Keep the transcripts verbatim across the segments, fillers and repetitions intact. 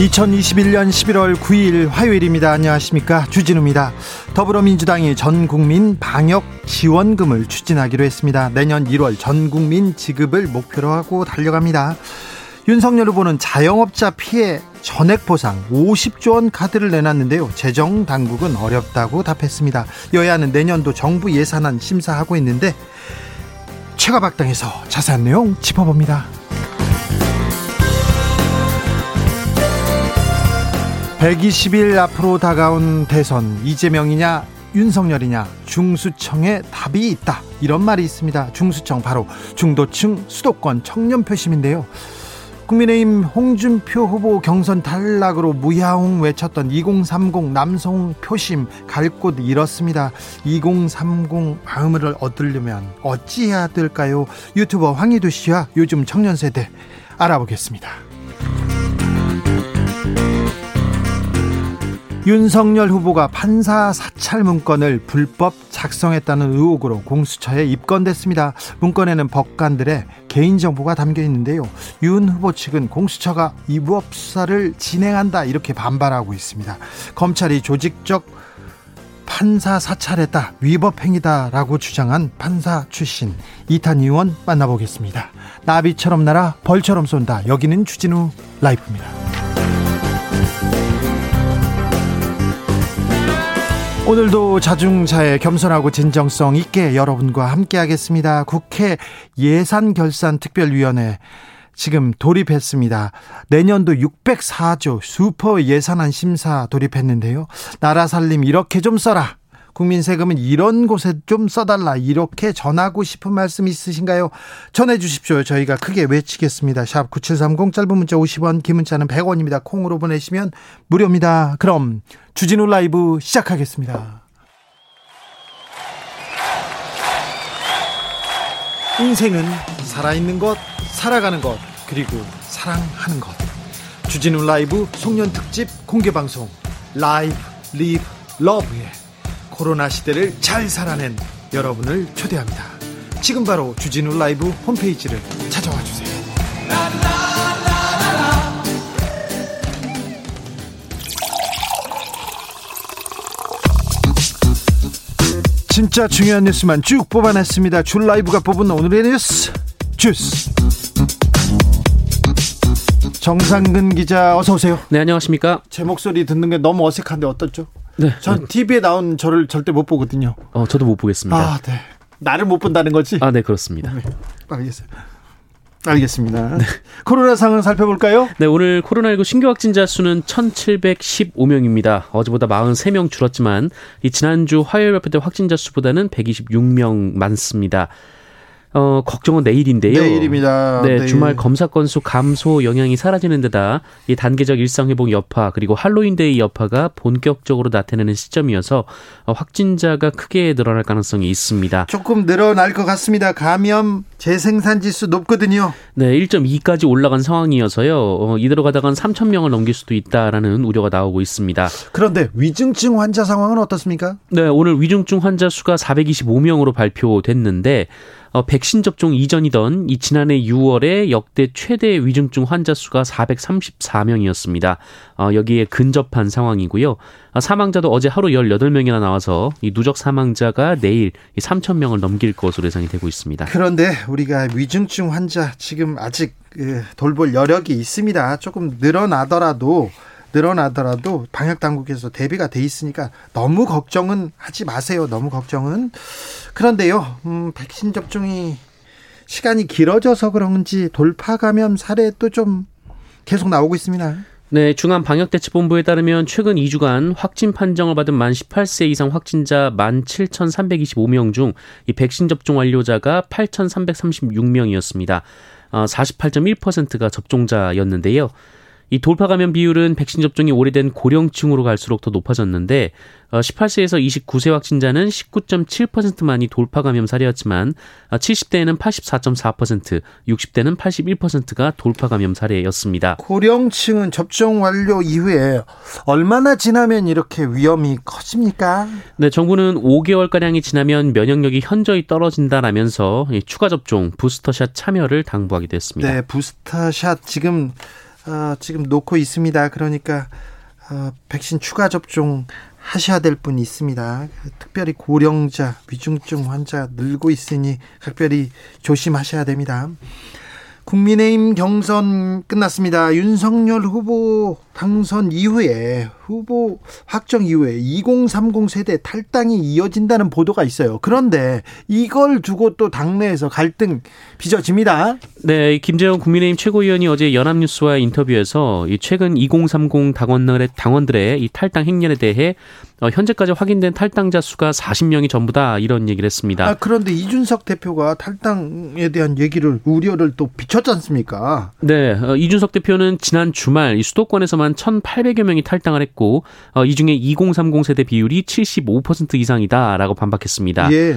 이천이십일년 십일월 구일 화요일입니다. 안녕하십니까, 주진우입니다. 더불어민주당이 전국민 방역지원금을 추진하기로 했습니다. 내년 일월 전국민 지급을 목표로 하고 달려갑니다. 윤석열 후보는 자영업자 피해 전액보상 오십조 원 카드를 내놨는데요, 재정당국은 어렵다고 답했습니다. 여야는 내년도 정부 예산안 심사하고 있는데 최가박당에서 자세한 내용 짚어봅니다. 백이십 일 앞으로 다가온 대선, 이재명이냐 윤석열이냐, 중수청에 답이 있다, 이런 말이 있습니다. 중수청, 바로 중도층 수도권 청년 표심인데요, 국민의힘 홍준표 후보 경선 탈락으로 무야홍 외쳤던 이공삼공 남성 표심 갈 곳 잃었습니다. 이공삼공 마음을 얻으려면 어찌해야 될까요? 유튜버 황희두 씨와 요즘 청년 세대 알아보겠습니다. 윤석열 후보가 판사 사찰 문건을 불법 작성했다는 의혹으로 공수처에 입건됐습니다. 문건에는 법관들의 개인정보가 담겨있는데요, 윤 후보 측은 공수처가 입법 수사를 진행한다, 이렇게 반발하고 있습니다. 검찰이 조직적 판사 사찰했다, 위법행위다라고 주장한 판사 출신 이탄 의원 만나보겠습니다. 나비처럼 날아 벌처럼 쏜다. 여기는 주진우 라이브입니다. 오늘도 자중자애, 겸손하고 진정성 있게 여러분과 함께하겠습니다. 국회 예산결산특별위원회 지금 돌입했습니다. 내년도 육백사조 슈퍼 예산안 심사 돌입했는데요, 나라 살림 이렇게 좀 써라, 국민 세금은 이런 곳에 좀 써달라, 이렇게 전하고 싶은 말씀 있으신가요? 전해 주십시오. 저희가 크게 외치겠습니다. 샵 구칠삼공, 짧은 문자 오십 원, 긴 문자는 백 원입니다. 콩으로 보내시면 무료입니다. 그럼 주진우 라이브 시작하겠습니다. 인생은 살아있는 것, 살아가는 것, 그리고 사랑하는 것. 주진우 라이브 송년 특집 공개방송 라이브 리브 러브에 코로나 시대를 잘 살아낸 여러분을 초대합니다. 지금 바로 주진우 라이브 홈페이지를 찾아와 주세요. 진짜 중요한 뉴스만 쭉 뽑아냈습니다. 줄 라이브가 뽑은 오늘의 뉴스 주스. 정상근 기자, 어서 오세요. 네, 안녕하십니까. 제 목소리 듣는 게 너무 어색한데 어떻죠? 네, 전 티비에 나온 저를 절대 못 보거든요. 어, 저도 못 보겠습니다. 아, 네. 나를 못 본다는 거지? 아, 네, 그렇습니다. 네, 알겠어요. 알겠습니다. 네. 코로나 상황 살펴볼까요? 네, 오늘 코로나십구 신규 확진자 수는 천칠백십오명입니다. 어제보다 사십삼명 줄었지만 이 지난주 화요일 발표된 확진자 수보다는 백이십육명 많습니다. 어, 걱정은 내일인데요. 내일입니다. 네, 내일. 주말 검사 건수 감소 영향이 사라지는 데다 이 단계적 일상 회복 여파, 그리고 할로윈데이 여파가 본격적으로 나타나는 시점이어서 확진자가 크게 늘어날 가능성이 있습니다. 조금 늘어날 것 같습니다. 감염 재생산 지수 높거든요. 네, 일점이까지 올라간 상황이어서요, 어, 이대로 가다간 삼천명을 넘길 수도 있다라는 우려가 나오고 있습니다. 그런데 위중증 환자 상황은 어떻습니까? 네, 오늘 위중증 환자 수가 사백이십오명으로 발표됐는데, 어, 백신 접종 이전이던 이 지난해 유월에 역대 최대 위중증 환자 수가 사백삼십사명이었습니다. 어, 여기에 근접한 상황이고요. 어, 사망자도 어제 하루 열여덟명이나 나와서 이 누적 사망자가 내일 삼천명을 넘길 것으로 예상이 되고 있습니다. 그런데 우리가 위중증 환자 지금 아직 그, 돌볼 여력이 있습니다. 조금 늘어나더라도 늘어나더라도 방역 당국에서 대비가 돼 있으니까 너무 걱정은 하지 마세요. 너무 걱정은. 그런데요, 음, 백신 접종이 시간이 길어져서 그런지 돌파 감염 사례도 좀 계속 나오고 있습니다. 네, 중앙방역대책본부에 따르면 최근 이 주간 확진 판정을 받은 만 열여덟 세 이상 확진자 만 칠천삼백이십오 명 중 이 백신 접종 완료자가 팔천삼백삼십육 명이었습니다. 사십팔 점 일 퍼센트가 접종자였는데요. 이 돌파 감염 비율은 백신 접종이 오래된 고령층으로 갈수록 더 높아졌는데 열여덟 세에서 이십구 세 확진자는 십구 점 칠 퍼센트만이 돌파 감염 사례였지만 칠십 대에는 팔십사 점 사 퍼센트, 육십 대는 팔십일 퍼센트가 돌파 감염 사례였습니다. 고령층은 접종 완료 이후에 얼마나 지나면 이렇게 위험이 커집니까? 네, 정부는 오 개월가량이 지나면 면역력이 현저히 떨어진다라면서 추가 접종, 부스터샷 참여를 당부하기도 했습니다. 네, 부스터샷 지금... 어, 지금 놓고 있습니다. 그러니까 어, 백신 추가 접종 하셔야 될 분이 있습니다. 특별히 고령자, 위중증 환자 늘고 있으니 각별히 조심하셔야 됩니다. 국민의힘 경선 끝났습니다. 윤석열 후보 당선 이후에, 후보 확정 이후에 이공삼공 세대 탈당이 이어진다는 보도가 있어요. 그런데 이걸 두고 또 당내에서 갈등 빚어집니다. 네, 김재원 국민의힘 최고위원이 어제 연합뉴스와 인터뷰에서 최근 이공삼공 당원들의, 당원들의 이 탈당 행렬에 대해 현재까지 확인된 탈당자 수가 사십 명이 전부다, 이런 얘기를 했습니다. 아, 그런데 이준석 대표가 탈당에 대한 얘기를, 우려를 또 비쳤지 않습니까? 네, 이준석 대표는 지난 주말 이 수도권에서만 천팔백여 명이 탈당을 했고 이 중에 이공삼공 세대 비율이 칠십오 퍼센트 이상이다라고 반박했습니다. 예.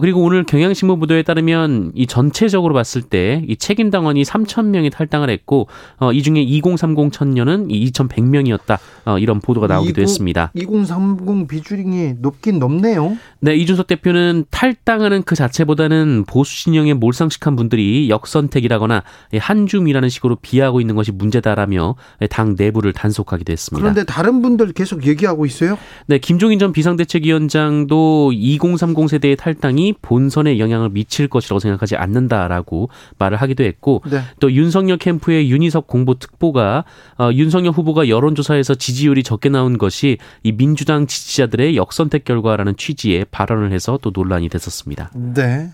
그리고 오늘 경향신문 보도에 따르면 이 전체적으로 봤을 때 이 책임 당원이 삼천 명이 탈당을 했고 이 중에 이공삼공 청년은 이천백 명이었다, 이런 보도가 나오기도 했습니다. 이공삼공 비중이 높긴 높네요. 네, 이준석 대표는 탈당하는 그 자체보다는 보수 진영에 몰상식한 분들이 역선택이라거나 한줌이라는 식으로 비하하고 있는 것이 문제다라며 당 내부를 단속하기도 했습니다. 그런데 다른 분들 계속 얘기하고 있어요? 네, 김종인 전 비상대책위원장도 이공삼공 세대의 탈당이 본선에 영향을 미칠 것이라고 생각하지 않는다라고 말을 하기도 했고, 네. 또 윤석열 캠프의 윤희석 공보특보가 어, 윤석열 후보가 여론조사에서 지지율이 적게 나온 것이 이 민주당 지지자들의 역선택 결과라는 취지의 발언을 해서 또 논란이 됐었습니다. 네,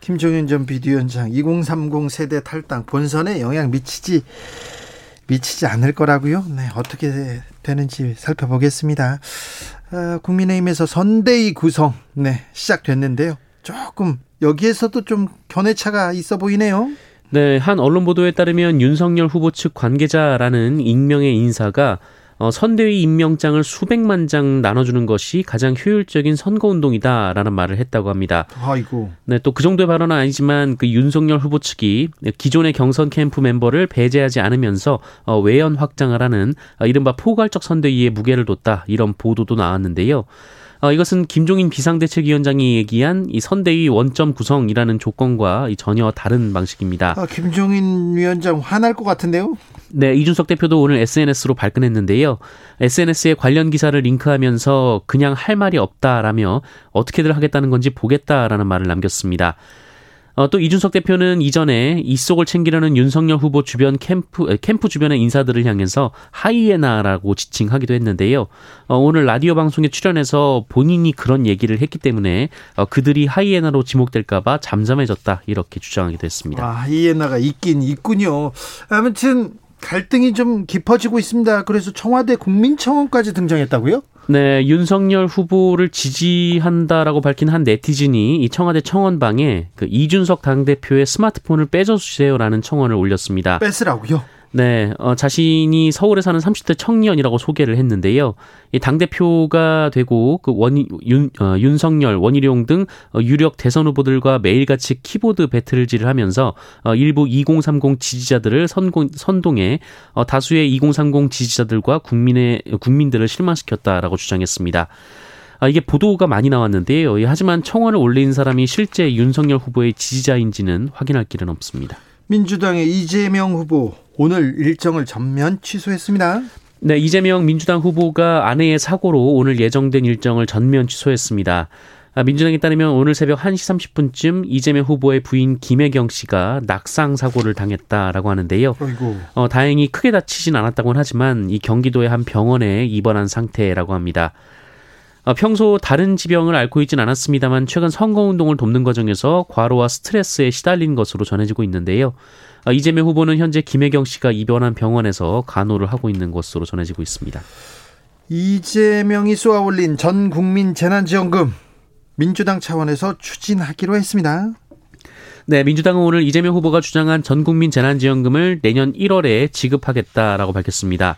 김종인 전 비대위원장 이공삼공 세대 탈당 본선에 영향 미치지 미치지 않을 거라고요? 네, 어떻게 되는지 살펴보겠습니다. 아, 국민의힘에서 선대위 구성, 네, 시작됐는데요. 조금 여기에서도 좀 견해차가 있어 보이네요. 네, 한 언론 보도에 따르면 윤석열 후보 측 관계자라는 익명의 인사가 어, 선대위 임명장을 수백만 장 나눠주는 것이 가장 효율적인 선거운동이다라는 말을 했다고 합니다. 아이고. 네, 또 그 정도의 발언은 아니지만 그 윤석열 후보 측이 기존의 경선 캠프 멤버를 배제하지 않으면서 어, 외연 확장을 하는 어, 이른바 포괄적 선대위에 무게를 뒀다, 이런 보도도 나왔는데요. 어, 이것은 김종인 비상대책위원장이 얘기한 이 선대위 원점 구성이라는 조건과 이 전혀 다른 방식입니다. 아, 김종인 위원장 화날 것 같은데요? 네, 이준석 대표도 오늘 에스엔에스로 발끈했는데요. 에스엔에스에 관련 기사를 링크하면서 그냥 할 말이 없다라며 어떻게들 하겠다는 건지 보겠다라는 말을 남겼습니다. 어, 또 이준석 대표는 이전에 이속을 챙기려는 윤석열 후보 주변 캠프, 캠프 주변의 인사들을 향해서 하이에나라고 지칭하기도 했는데요. 어, 오늘 라디오 방송에 출연해서 본인이 그런 얘기를 했기 때문에 어, 그들이 하이에나로 지목될까 봐 잠잠해졌다, 이렇게 주장하기도 했습니다. 아, 하이에나가 있긴 있군요. 아무튼 갈등이 좀 깊어지고 있습니다. 그래서 청와대 국민청원까지 등장했다고요? 네, 윤석열 후보를 지지한다라고 밝힌 한 네티즌이 이 청와대 청원방에 그 이준석 당대표의 스마트폰을 빼주세요라는 청원을 올렸습니다. 뺏으라고요? 네, 어, 자신이 서울에 사는 삼십 대 청년이라고 소개를 했는데요. 이 당대표가 되고 그 원, 윤, 어, 윤석열, 원희룡 등 유력 대선 후보들과 매일같이 키보드 배틀질을 하면서 어, 일부 이공삼공 지지자들을 선공, 선동해 어, 다수의 이공삼공 지지자들과 국민의, 국민들을 실망시켰다라고 주장했습니다. 아, 이게 보도가 많이 나왔는데요. 하지만 청원을 올린 사람이 실제 윤석열 후보의 지지자인지는 확인할 길은 없습니다. 민주당의 이재명 후보 오늘 일정을 전면 취소했습니다. 네, 이재명 민주당 후보가 아내의 사고로 오늘 예정된 일정을 전면 취소했습니다. 민주당에 따르면 오늘 새벽 한 시 삼십 분쯤 이재명 후보의 부인 김혜경 씨가 낙상 사고를 당했다라고 하는데요. 아이고. 어, 다행히 크게 다치진 않았다고는 하지만 이 경기도의 한 병원에 입원한 상태라고 합니다. 평소 다른 지병을 앓고 있지는 않았습니다만 최근 선거운동을 돕는 과정에서 과로와 스트레스에 시달린 것으로 전해지고 있는데요. 이재명 후보는 현재 김혜경 씨가 입원한 병원에서 간호를 하고 있는 것으로 전해지고 있습니다. 이재명이 쏘아올린 전 국민 재난지원금 민주당 차원에서 추진하기로 했습니다. 네, 민주당은 오늘 이재명 후보가 주장한 전 국민 재난지원금을 내년 일월에 지급하겠다라고 밝혔습니다.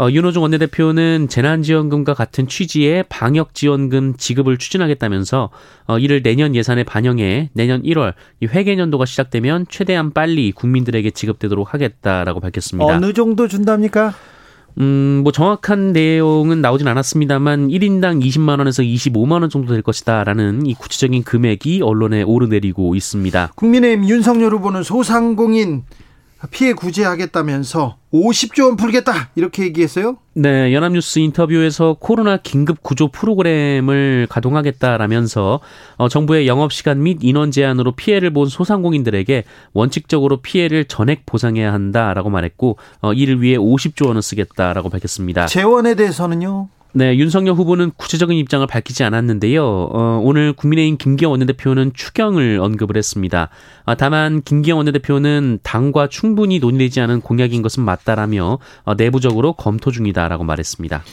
어, 윤호중 원내대표는 재난지원금과 같은 취지의 방역지원금 지급을 추진하겠다면서 어, 이를 내년 예산에 반영해 내년 일월 이 회계연도가 시작되면 최대한 빨리 국민들에게 지급되도록 하겠다라고 밝혔습니다. 어느 정도 준답니까? 음, 뭐 정확한 내용은 나오진 않았습니다만 일 인당 이십만 원에서 이십오만 원 정도 될 것이다라는 이 구체적인 금액이 언론에 오르내리고 있습니다. 국민의힘 윤석열 후보는 소상공인 피해 구제하겠다면서 오십조 원 풀겠다 이렇게 얘기했어요? 네, 연합뉴스 인터뷰에서 코로나 긴급 구조 프로그램을 가동하겠다라면서 어, 정부의 영업시간 및 인원 제한으로 피해를 본 소상공인들에게 원칙적으로 피해를 전액 보상해야 한다라고 말했고 어, 이를 위해 오십조 원을 쓰겠다라고 밝혔습니다. 재원에 대해서는요? 네, 윤석열 후보는 구체적인 입장을 밝히지 않았는데요. 어, 오늘 국민의힘 김기현 원내대표는 추경을 언급을 했습니다. 아, 다만 김기현 원내대표는 당과 충분히 논의되지 않은 공약인 것은 맞다라며 어, 내부적으로 검토 중이다라고 말했습니다.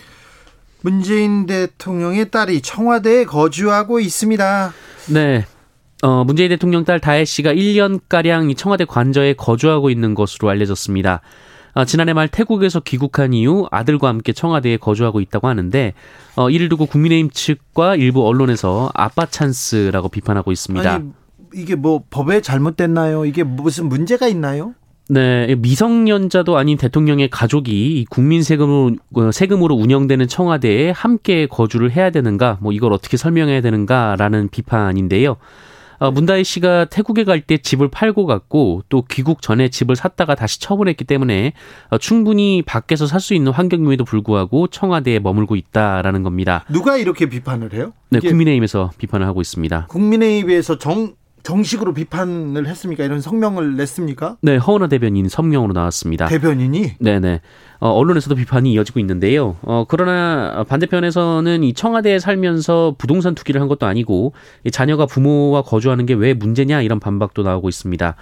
문재인 대통령의 딸이 청와대에 거주하고 있습니다. 네. 어, 문재인 대통령 딸 다혜 씨가 일 년가량 청와대 관저에 거주하고 있는 것으로 알려졌습니다. 지난해 말 태국에서 귀국한 이후 아들과 함께 청와대에 거주하고 있다고 하는데 어, 이를 두고 국민의힘 측과 일부 언론에서 아빠 찬스라고 비판하고 있습니다. 아니, 이게 뭐 법에 잘못됐나요? 이게 무슨 문제가 있나요? 네, 미성년자도 아닌 대통령의 가족이 국민 세금으로, 세금으로 운영되는 청와대에 함께 거주를 해야 되는가, 뭐 이걸 어떻게 설명해야 되는가라는 비판인데요. 문다혜 씨가 태국에 갈 때 집을 팔고 갔고 또 귀국 전에 집을 샀다가 다시 처분했기 때문에 충분히 밖에서 살 수 있는 환경임에도 불구하고 청와대에 머물고 있다라는 겁니다. 누가 이렇게 비판을 해요? 네, 국민의힘에서 비판을 하고 있습니다. 국민의힘에서 정, 정식으로 비판을 했습니까? 이런 성명을 냈습니까? 네, 허은하 대변인 성명으로 나왔습니다. 대변인이? 네네. 어, 언론에서도 비판이 이어지고 있는데요. 어, 그러나 반대편에서는 이 청와대에 살면서 부동산 투기를 한 것도 아니고 이 자녀가 부모와 거주하는 게 왜 문제냐 이런 반박도 나오고 있습니다.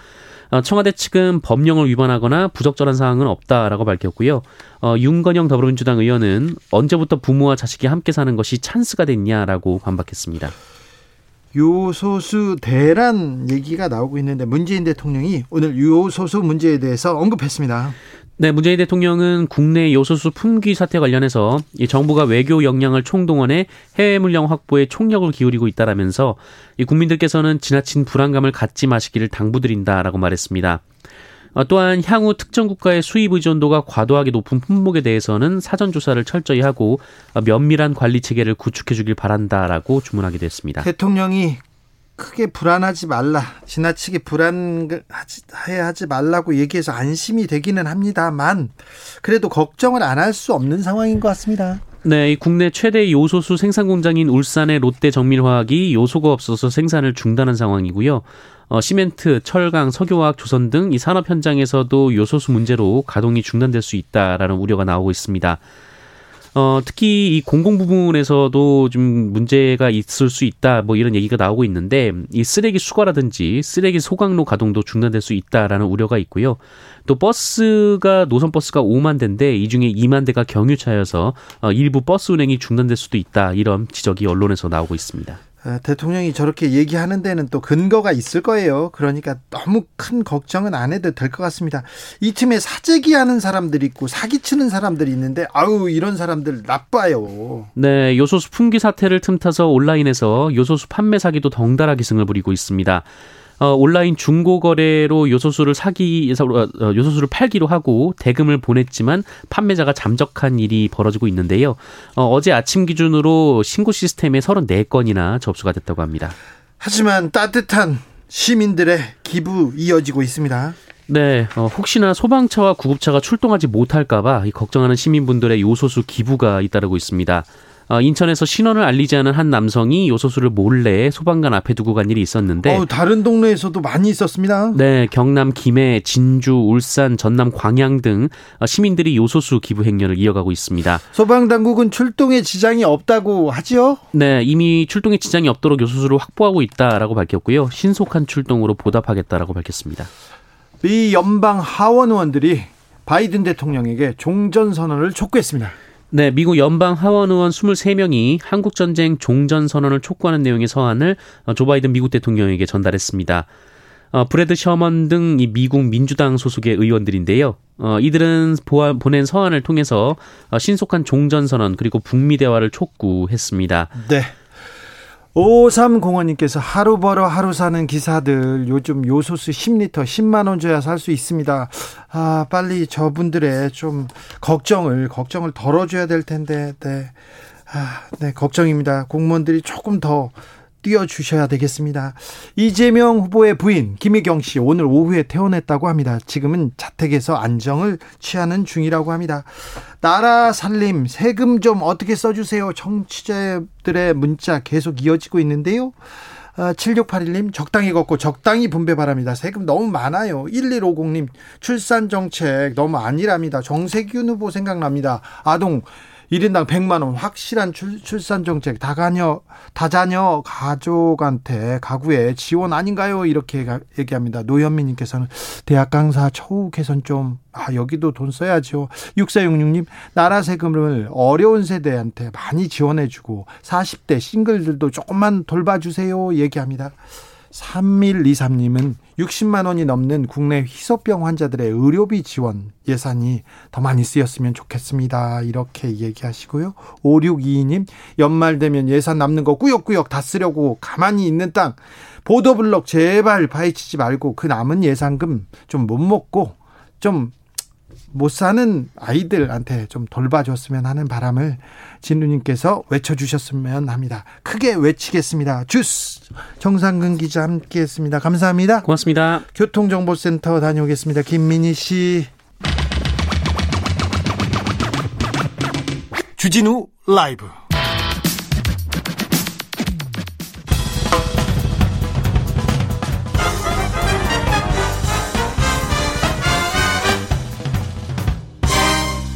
어, 청와대 측은 법령을 위반하거나 부적절한 사항은 없다라고 밝혔고요. 어, 윤건영 더불어민주당 의원은 언제부터 부모와 자식이 함께 사는 것이 찬스가 됐냐라고 반박했습니다. 요소수 대란 얘기가 나오고 있는데 문재인 대통령이 오늘 요소수 문제에 대해서 언급했습니다. 네, 문재인 대통령은 국내 요소수 품귀 사태 관련해서 이 정부가 외교 역량을 총동원해 해외 물량 확보에 총력을 기울이고 있다라면서 이 국민들께서는 지나친 불안감을 갖지 마시기를 당부드린다라고 말했습니다. 또한 향후 특정 국가의 수입 의존도가 과도하게 높은 품목에 대해서는 사전 조사를 철저히 하고 면밀한 관리 체계를 구축해 주길 바란다라고 주문하기도 했습니다. 대통령이 크게 불안하지 말라, 지나치게 불안해하지 말라고 얘기해서 안심이 되기는 합니다만 그래도 걱정을 안 할 수 없는 상황인 것 같습니다. 네, 이 국내 최대 요소수 생산 공장인 울산의 롯데정밀화학이 요소가 없어서 생산을 중단한 상황이고요. 어, 시멘트, 철강, 석유화학, 조선 등 이 산업 현장에서도 요소수 문제로 가동이 중단될 수 있다라는 우려가 나오고 있습니다. 어, 특히 이 공공 부분에서도 좀 문제가 있을 수 있다, 뭐 이런 얘기가 나오고 있는데 이 쓰레기 수거라든지 쓰레기 소각로 가동도 중단될 수 있다라는 우려가 있고요. 또 버스가 노선 버스가 오만 대인데 이 중에 이만 대가 경유차여서 어, 일부 버스 운행이 중단될 수도 있다, 이런 지적이 언론에서 나오고 있습니다. 아, 대통령이 저렇게 얘기하는 데는 또 근거가 있을 거예요. 그러니까 너무 큰 걱정은 안 해도 될 것 같습니다. 이 팀에 사재기 하는 사람들이 있고 사기치는 사람들이 있는데 아우 이런 사람들 나빠요. 네, 요소수 품귀 사태를 틈타서 온라인에서 요소수 판매 사기도 덩달아 기승을 부리고 있습니다. 어, 온라인 중고 거래로 요소수를 사기 요소수를 팔기로 하고 대금을 보냈지만 판매자가 잠적한 일이 벌어지고 있는데요. 어, 어제 아침 기준으로 신고 시스템에 서른네 건이나 접수가 됐다고 합니다. 하지만 따뜻한 시민들의 기부 이어지고 있습니다. 네, 어, 혹시나 소방차와 구급차가 출동하지 못할까 봐 걱정하는 시민분들의 요소수 기부가 잇따르고 있습니다. 인천에서 신원을 알리지 않은 한 남성이 요소수를 몰래 소방관 앞에 두고 간 일이 있었는데 어, 다른 동네에서도 많이 있었습니다. 네, 경남, 김해, 진주, 울산, 전남, 광양 등 시민들이 요소수 기부 행렬을 이어가고 있습니다. 소방당국은 출동에 지장이 없다고 하지요? 네, 이미 출동에 지장이 없도록 요소수를 확보하고 있다라고 밝혔고요. 신속한 출동으로 보답하겠다라고 밝혔습니다. 미 연방 하원의원들이 바이든 대통령에게 종전선언을 촉구했습니다. 네, 미국 연방 하원 의원 스물세 명이 한국전쟁 종전선언을 촉구하는 내용의 서한을 조 바이든 미국 대통령에게 전달했습니다. 어, 브래드 셔먼 등 이 미국 민주당 소속의 의원들인데요. 어, 이들은 보아, 보낸 서한을 통해서 어, 신속한 종전선언 그리고 북미 대화를 촉구했습니다. 네. 오삼공원님께서 하루 벌어 하루 사는 기사들 요즘 요소수 십 리터 십만 원 줘야 살 수 있습니다. 아, 빨리 저분들의 좀 걱정을 걱정을 덜어줘야 될 텐데. 네. 아, 네, 걱정입니다. 공무원들이 조금 더 띄워주셔야 되겠습니다. 이재명 후보의 부인 김희경 씨 오늘 오후에 퇴원했다고 합니다. 지금은 자택에서 안정을 취하는 중이라고 합니다. 나라 살림 세금 좀 어떻게 써주세요. 청취자들의 문자 계속 이어지고 있는데요. 칠육팔일님 적당히 걷고 적당히 분배 바랍니다. 세금 너무 많아요. 일일오공님 출산 정책 너무 아니랍니다. 정세균 후보 생각납니다. 아동 일 인당 백만 원 확실한 출, 출산 정책 다자녀 다자녀 가족한테 가구에 지원 아닌가요? 이렇게 얘기합니다. 노현미 님께서는 대학 강사 처우 개선 좀 아 여기도 돈 써야죠. 육사육육님 나라 세금을 어려운 세대한테 많이 지원해 주고 사십 대 싱글들도 조금만 돌봐주세요 얘기합니다. 삼일이삼님은 육십만 원이 넘는 국내 희소병 환자들의 의료비 지원 예산이 더 많이 쓰였으면 좋겠습니다. 이렇게 얘기하시고요. 오육이이님 연말 되면 예산 남는 거 꾸역꾸역 다 쓰려고 가만히 있는 땅 보도블록 제발 파헤치지 말고 그 남은 예산금 좀 못 먹고 좀 못 사는 아이들한테 좀 돌봐줬으면 하는 바람을 진우님께서 외쳐주셨으면 합니다. 크게 외치겠습니다. 주스 정상근 기자 함께했습니다. 감사합니다. 고맙습니다. 교통정보센터 다녀오겠습니다. 김민희 씨. 주진우 라이브.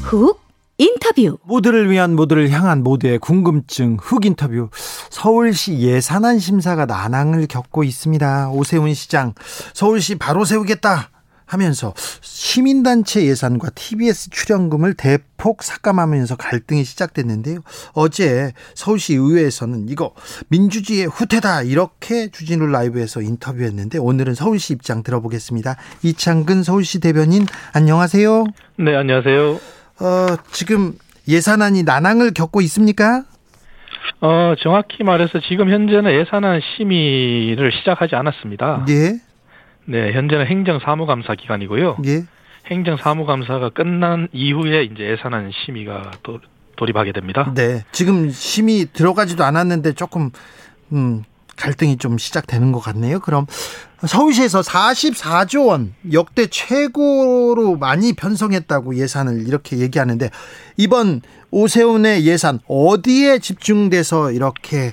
훅 인터뷰. 모두를 위한 모두를 향한 모두의 궁금증 훅 인터뷰. 서울시 예산안 심사가 난항을 겪고 있습니다. 오세훈 시장 서울시 바로 세우겠다 하면서 시민단체 예산과 티비에스 출연금을 대폭 삭감하면서 갈등이 시작됐는데요. 어제 서울시 의회에서는 이거 민주주의의 후퇴다 이렇게 주진우 라이브에서 인터뷰했는데 오늘은 서울시 입장 들어보겠습니다. 이창근 서울시 대변인 안녕하세요. 네, 안녕하세요. 어, 지금 예산안이 난항을 겪고 있습니까? 어, 정확히 말해서 지금 현재는 예산안 심의를 시작하지 않았습니다. 예. 네, 현재는 행정사무감사 기간이고요. 예. 행정사무감사가 끝난 이후에 이제 예산안 심의가 도, 돌입하게 됩니다. 네. 지금 심의 들어가지도 않았는데 조금, 음, 갈등이 좀 시작되는 것 같네요. 그럼 서울시에서 사십사조 원 역대 최고로 많이 편성했다고 예산을 이렇게 얘기하는데 이번 오세훈의 예산 어디에 집중돼서 이렇게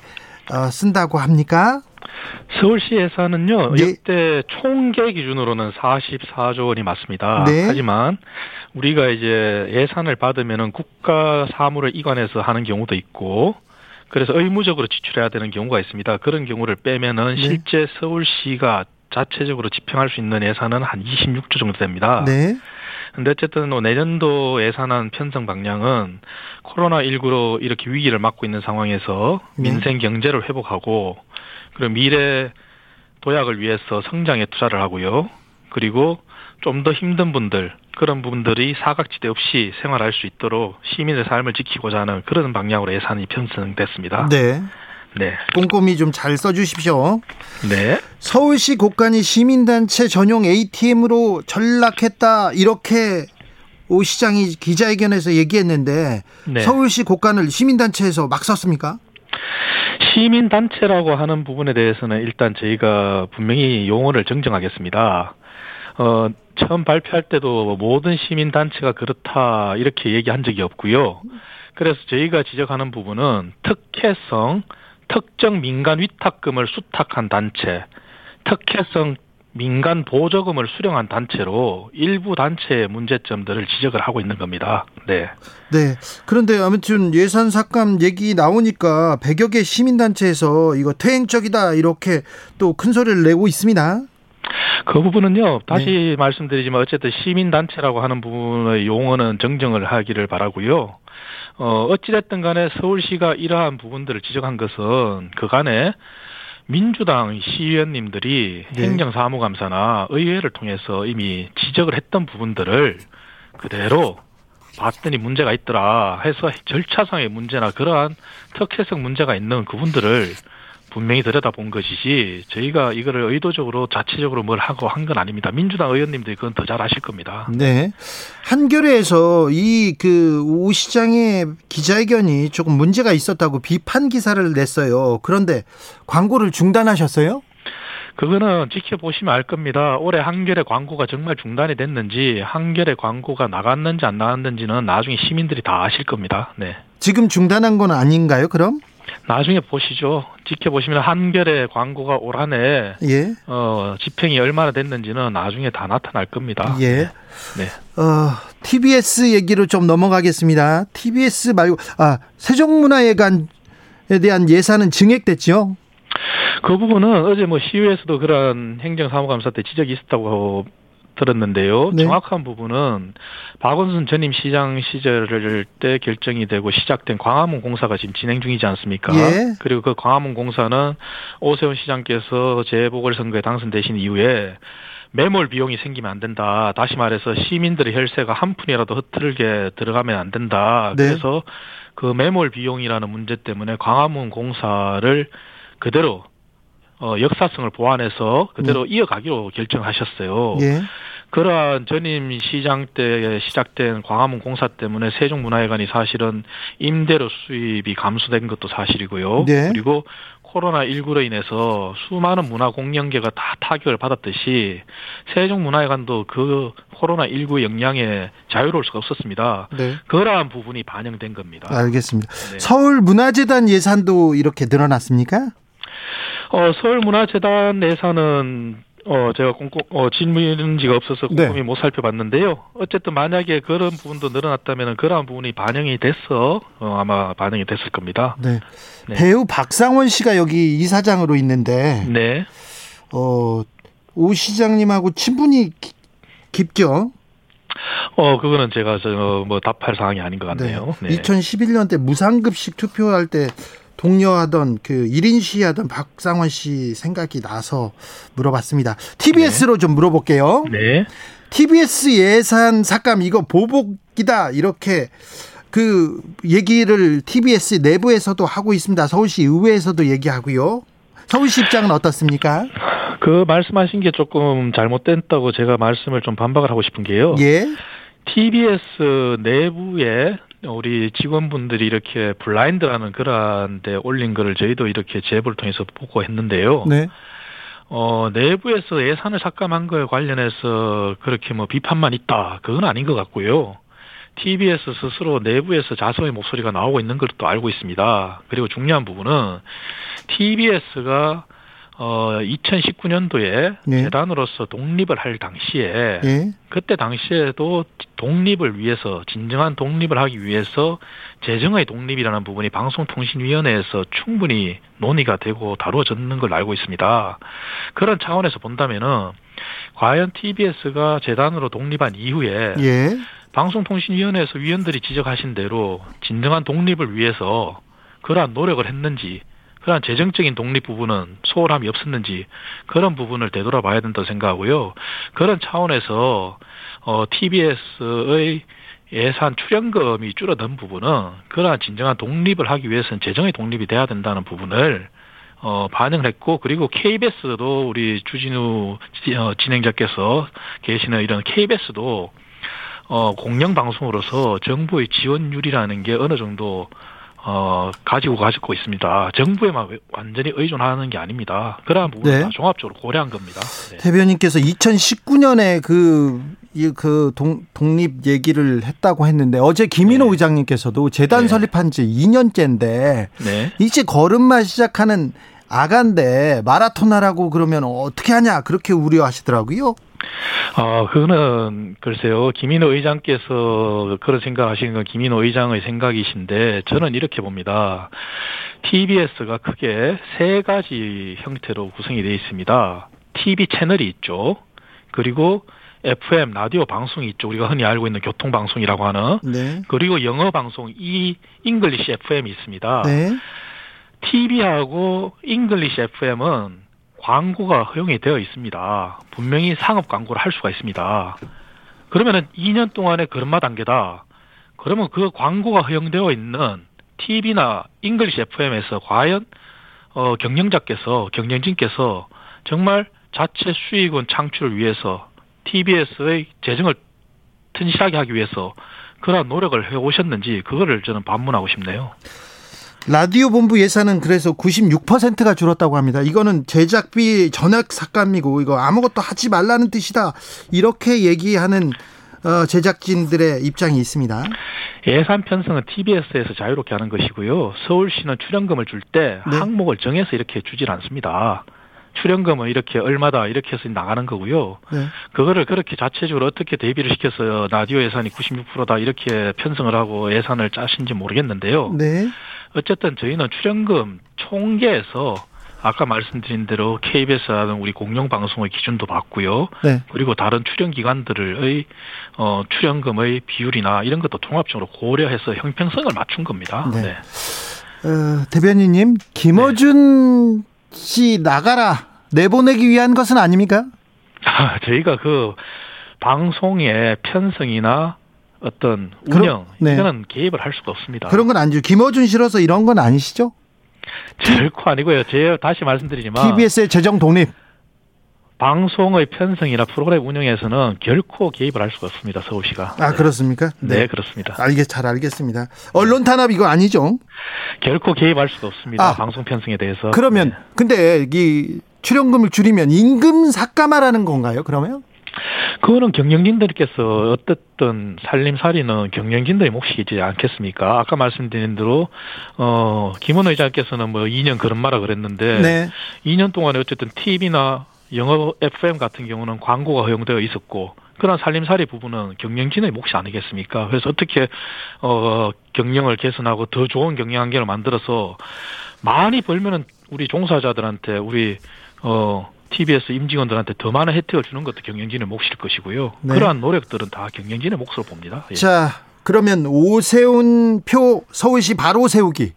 쓴다고 합니까? 서울시 예산은요. 네. 역대 총계 기준으로는 사십사조 원이 맞습니다. 네. 하지만 우리가 이제 예산을 받으면은 국가 사무를 이관해서 하는 경우도 있고 그래서 의무적으로 지출해야 되는 경우가 있습니다. 그런 경우를 빼면은 네. 실제 서울시가 자체적으로 집행할 수 있는 예산은 한 이십육조 정도 됩니다. 네. 근데 어쨌든 내년도 예산안 편성 방향은 코로나십구로 이렇게 위기를 맞고 있는 상황에서 네. 민생 경제를 회복하고 그리고 미래 도약을 위해서 성장에 투자를 하고요. 그리고 좀 더 힘든 분들 그런 분들이 사각지대 없이 생활할 수 있도록 시민의 삶을 지키고자 하는 그런 방향으로 예산이 편성됐습니다. 네. 네. 꼼꼼히 좀 잘 써주십시오. 네. 서울시 곳간이 시민단체 전용 에이티엠으로 전락했다 이렇게 오 시장이 기자회견에서 얘기했는데 네. 서울시 곳간을 시민단체에서 막 썼습니까? 시민단체라고 하는 부분에 대해서는 일단 저희가 분명히 용어를 정정하겠습니다. 어, 처음 발표할 때도 모든 시민단체가 그렇다 이렇게 얘기한 적이 없고요. 그래서 저희가 지적하는 부분은 특혜성, 특정 민간 위탁금을 수탁한 단체, 특혜성 민간 보조금을 수령한 단체로 일부 단체의 문제점들을 지적을 하고 있는 겁니다. 네. 네. 그런데 아무튼 예산 삭감 얘기 나오니까 백여 개 시민단체에서 이거 퇴행적이다 이렇게 또 큰 소리를 내고 있습니다. 그 부분은요. 다시 네. 말씀드리지만 어쨌든 시민단체라고 하는 부분의 용어는 정정을 하기를 바라고요. 어, 어찌됐든 간에 서울시가 이러한 부분들을 지적한 것은 그간에 민주당 시의원님들이 네. 행정사무감사나 의회를 통해서 이미 지적을 했던 부분들을 그대로 봤더니 문제가 있더라 해서 절차상의 문제나 그러한 특혜성 문제가 있는 그분들을 분명히 들여다본 것이지 저희가 이거를 의도적으로 자체적으로 뭘 하고 한 건 아닙니다. 민주당 의원님들이 그건 더 잘 아실 겁니다. 네, 한겨레에서 이 그 오 시장의 기자회견이 조금 문제가 있었다고 비판 기사를 냈어요. 그런데 광고를 중단하셨어요? 그거는 지켜보시면 알 겁니다. 올해 한겨레 광고가 정말 중단이 됐는지 한겨레 광고가 나갔는지 안 나갔는지는 나중에 시민들이 다 아실 겁니다. 네. 지금 중단한 건 아닌가요? 그럼? 나중에 보시죠. 지켜보시면 한겨레 광고가 올 한 해 예. 어, 집행이 얼마나 됐는지는 나중에 다 나타날 겁니다. 예. 네. 어, 티비에스 얘기로 좀 넘어가겠습니다. 티비에스 말고 아, 세종문화회관에 대한 예산은 증액됐죠? 그 부분은 어제 뭐 시의회에서도 그런 행정사무감사 때 지적이 있었다고 들었는데요. 네. 정확한 부분은 박원순 전임 시장 시절 때 결정이 되고 시작된 광화문 공사가 지금 진행 중이지 않습니까? 예. 그리고 그 광화문 공사는 오세훈 시장께서 재보궐선거에 당선되신 이후에 매몰 비용이 생기면 안 된다. 다시 말해서 시민들의 혈세가 한 푼이라도 흐트르게 들어가면 안 된다. 네. 그래서 그 매몰 비용이라는 문제 때문에 광화문 공사를 그대로 어, 역사성을 보완해서 그대로 네. 이어가기로 결정하셨어요. 네. 그러한 전임 시장 때 시작된 광화문 공사 때문에 세종문화회관이 사실은 임대료 수입이 감소된 것도 사실이고요. 네. 그리고 코로나십구로 인해서 수많은 문화공연계가 다 타격을 받았듯이 세종문화회관도 그 코로나십구 영향에 자유로울 수가 없었습니다. 네. 그러한 부분이 반영된 겁니다. 알겠습니다. 네. 서울문화재단 예산도 이렇게 늘어났습니까? 어, 서울문화재단 예산은 어, 제가 꼼꼼, 어, 질문지가 없어서 꼼꼼히 네. 못 살펴봤는데요. 어쨌든 만약에 그런 부분도 늘어났다면 그러한 부분이 반영이 됐어, 어, 아마 반영이 됐을 겁니다. 네. 네. 배우 박상원 씨가 여기 이사장으로 있는데, 네. 어, 오 시장님하고 친분이 기, 깊죠? 어, 그거는 제가 저, 뭐 답할 사항이 아닌 것 같네요. 네. 네. 이천십일 년 때 무상급식 투표할 때 동료하던 그 일 인 시위하던 박상원 씨 생각이 나서 물어봤습니다. 티비에스로 네. 좀 물어볼게요. 네. 티비에스 예산 삭감 이거 보복이다 이렇게 그 얘기를 티비에스 내부에서도 하고 있습니다. 서울시 의회에서도 얘기하고요. 서울시 입장은 어떻습니까? 그 말씀하신 게 조금 잘못됐다고 제가 말씀을 좀 반박을 하고 싶은 게요. 예. 티비에스 내부에 우리 직원분들이 이렇게 블라인드라는 그런 데 올린 거를 저희도 이렇게 제보를 통해서 보고 했는데요. 네. 어, 내부에서 예산을 삭감한 거에 관련해서 그렇게 뭐 비판만 있다. 그건 아닌 것 같고요. 티비에스 스스로 내부에서 자성의 목소리가 나오고 있는 것도 알고 있습니다. 그리고 중요한 부분은 티비에스가 어, 이천십구 년도에 네. 재단으로서 독립을 할 당시에 네. 그때 당시에도 독립을 위해서 진정한 독립을 하기 위해서 재정의 독립이라는 부분이 방송통신위원회에서 충분히 논의가 되고 다루어졌는 걸 알고 있습니다. 그런 차원에서 본다면은 과연 티비에스가 재단으로 독립한 이후에 네. 방송통신위원회에서 위원들이 지적하신 대로 진정한 독립을 위해서 그러한 노력을 했는지 그런 재정적인 독립 부분은 소홀함이 없었는지 그런 부분을 되돌아봐야 된다고 생각하고요. 그런 차원에서 어, 티비에스의 예산 출연금이 줄어든 부분은 그러한 진정한 독립을 하기 위해서는 재정의 독립이 돼야 된다는 부분을 어, 반영했고 그리고 케이비에스도 우리 주진우 진행자께서 계시는 이런 케이비에스도 어, 공영방송으로서 정부의 지원율이라는 게 어느 정도 어, 가지고 가지고 있습니다. 정부에만 완전히 의존하는 게 아닙니다. 그러한 부분을 네. 다 종합적으로 고려한 겁니다. 네. 대변인께서 이천십구 년에 그, 그 동, 독립 얘기를 했다고 했는데 어제 김인호 네. 의장님께서도 재단 네. 설립한 지 이 년째인데 네. 이제 걸음만 시작하는 아간데 마라톤 하라고 그러면 어떻게 하냐 그렇게 우려하시더라고요. 어, 그거는 글쎄요. 김인호 의장께서 그런 생각하시는 건 김인호 의장의 생각이신데 저는 이렇게 봅니다. 티비에스가 크게 세 가지 형태로 구성이 되어 있습니다. 티비 채널이 있죠. 그리고 에프엠 라디오 방송이 있죠. 우리가 흔히 알고 있는 교통방송이라고 하는. 네. 그리고 영어 방송 이 잉글리시 에프엠이 있습니다. 네. 티비하고 잉글리시 에프엠은 광고가 허용이 되어 있습니다. 분명히 상업 광고를 할 수가 있습니다. 그러면은 이 년 동안의 걸음마 단계다. 그러면 그 광고가 허용되어 있는 티비나 잉글리시 에프엠에서 과연 어, 경영자께서 경영진께서 정말 자체 수익원 창출을 위해서 티비에스의 재정을 튼실하게 하기 위해서 그러한 노력을 해오셨는지 그거를 저는 반문하고 싶네요. 라디오 본부 예산은 그래서 구십육 퍼센트가 줄었다고 합니다. 이거는 제작비 전액 삭감이고 이거 아무것도 하지 말라는 뜻이다. 이렇게 얘기하는 어, 제작진들의 입장이 있습니다. 예산 편성은 티비에스에서 자유롭게 하는 것이고요. 서울시는 출연금을 줄 때 네. 항목을 정해서 이렇게 주질 않습니다. 출연금은 이렇게 얼마다 이렇게 해서 나가는 거고요. 네. 그거를 그렇게 자체적으로 어떻게 대비를 시켜서 라디오 예산이 구십육 퍼센트다 이렇게 편성을 하고 예산을 짜신지 모르겠는데요. 네. 어쨌든 저희는 출연금 총계에서 아까 말씀드린 대로 케이비에스라는 우리 공영방송의 기준도 봤고요. 네. 그리고 다른 출연기관들의 어, 출연금의 비율이나 이런 것도 통합적으로 고려해서 형평성을 맞춘 겁니다. 네. 네. 어, 대변인님, 김어준 네. 씨 나가라 내보내기 위한 것은 아닙니까? 아, 저희가 그 방송의 편성이나 어떤 운영 네. 이거는 개입을 할 수가 없습니다. 그런 건 아니죠. 김어준 싫어서 이런 건 아니시죠? 결코 아니고요. 제가 다시 말씀드리지만 티비에스의 재정 독립 방송의 편성이나 프로그램 운영에서는 결코 개입을 할 수가 없습니다. 서울시가. 아 그렇습니까? 네, 네 그렇습니다. 알겠, 잘 알겠습니다. 언론 탄압 이거 아니죠? 결코 개입할 수가 없습니다. 아, 방송 편성에 대해서. 그러면 네. 근데 이 출연금을 줄이면 임금 삭감하라는 건가요? 그러면? 그거는 경영진들께서 어떻든 살림살이는 경영진들의 몫이지 않겠습니까? 아까 말씀드린 대로 어, 김은호 의장께서는 뭐 이 년 걸음마라 그랬는데 네. 이 년 동안에 어쨌든 티비나 영어 에프엠 같은 경우는 광고가 허용되어 있었고 그런 살림살이 부분은 경영진의 몫이 아니겠습니까? 그래서 어떻게 어, 경영을 개선하고 더 좋은 경영 환경을 만들어서 많이 벌면은 우리 종사자들한테 우리 어, 티비에스 임직원들한테 더 많은 혜택을 주는 것도 경영진의 몫일 것이고요. 네. 그러한 노력들은 다 경영진의 몫으로 봅니다. 예. 자, 그러면 오세훈표 서울시 바로 세우기.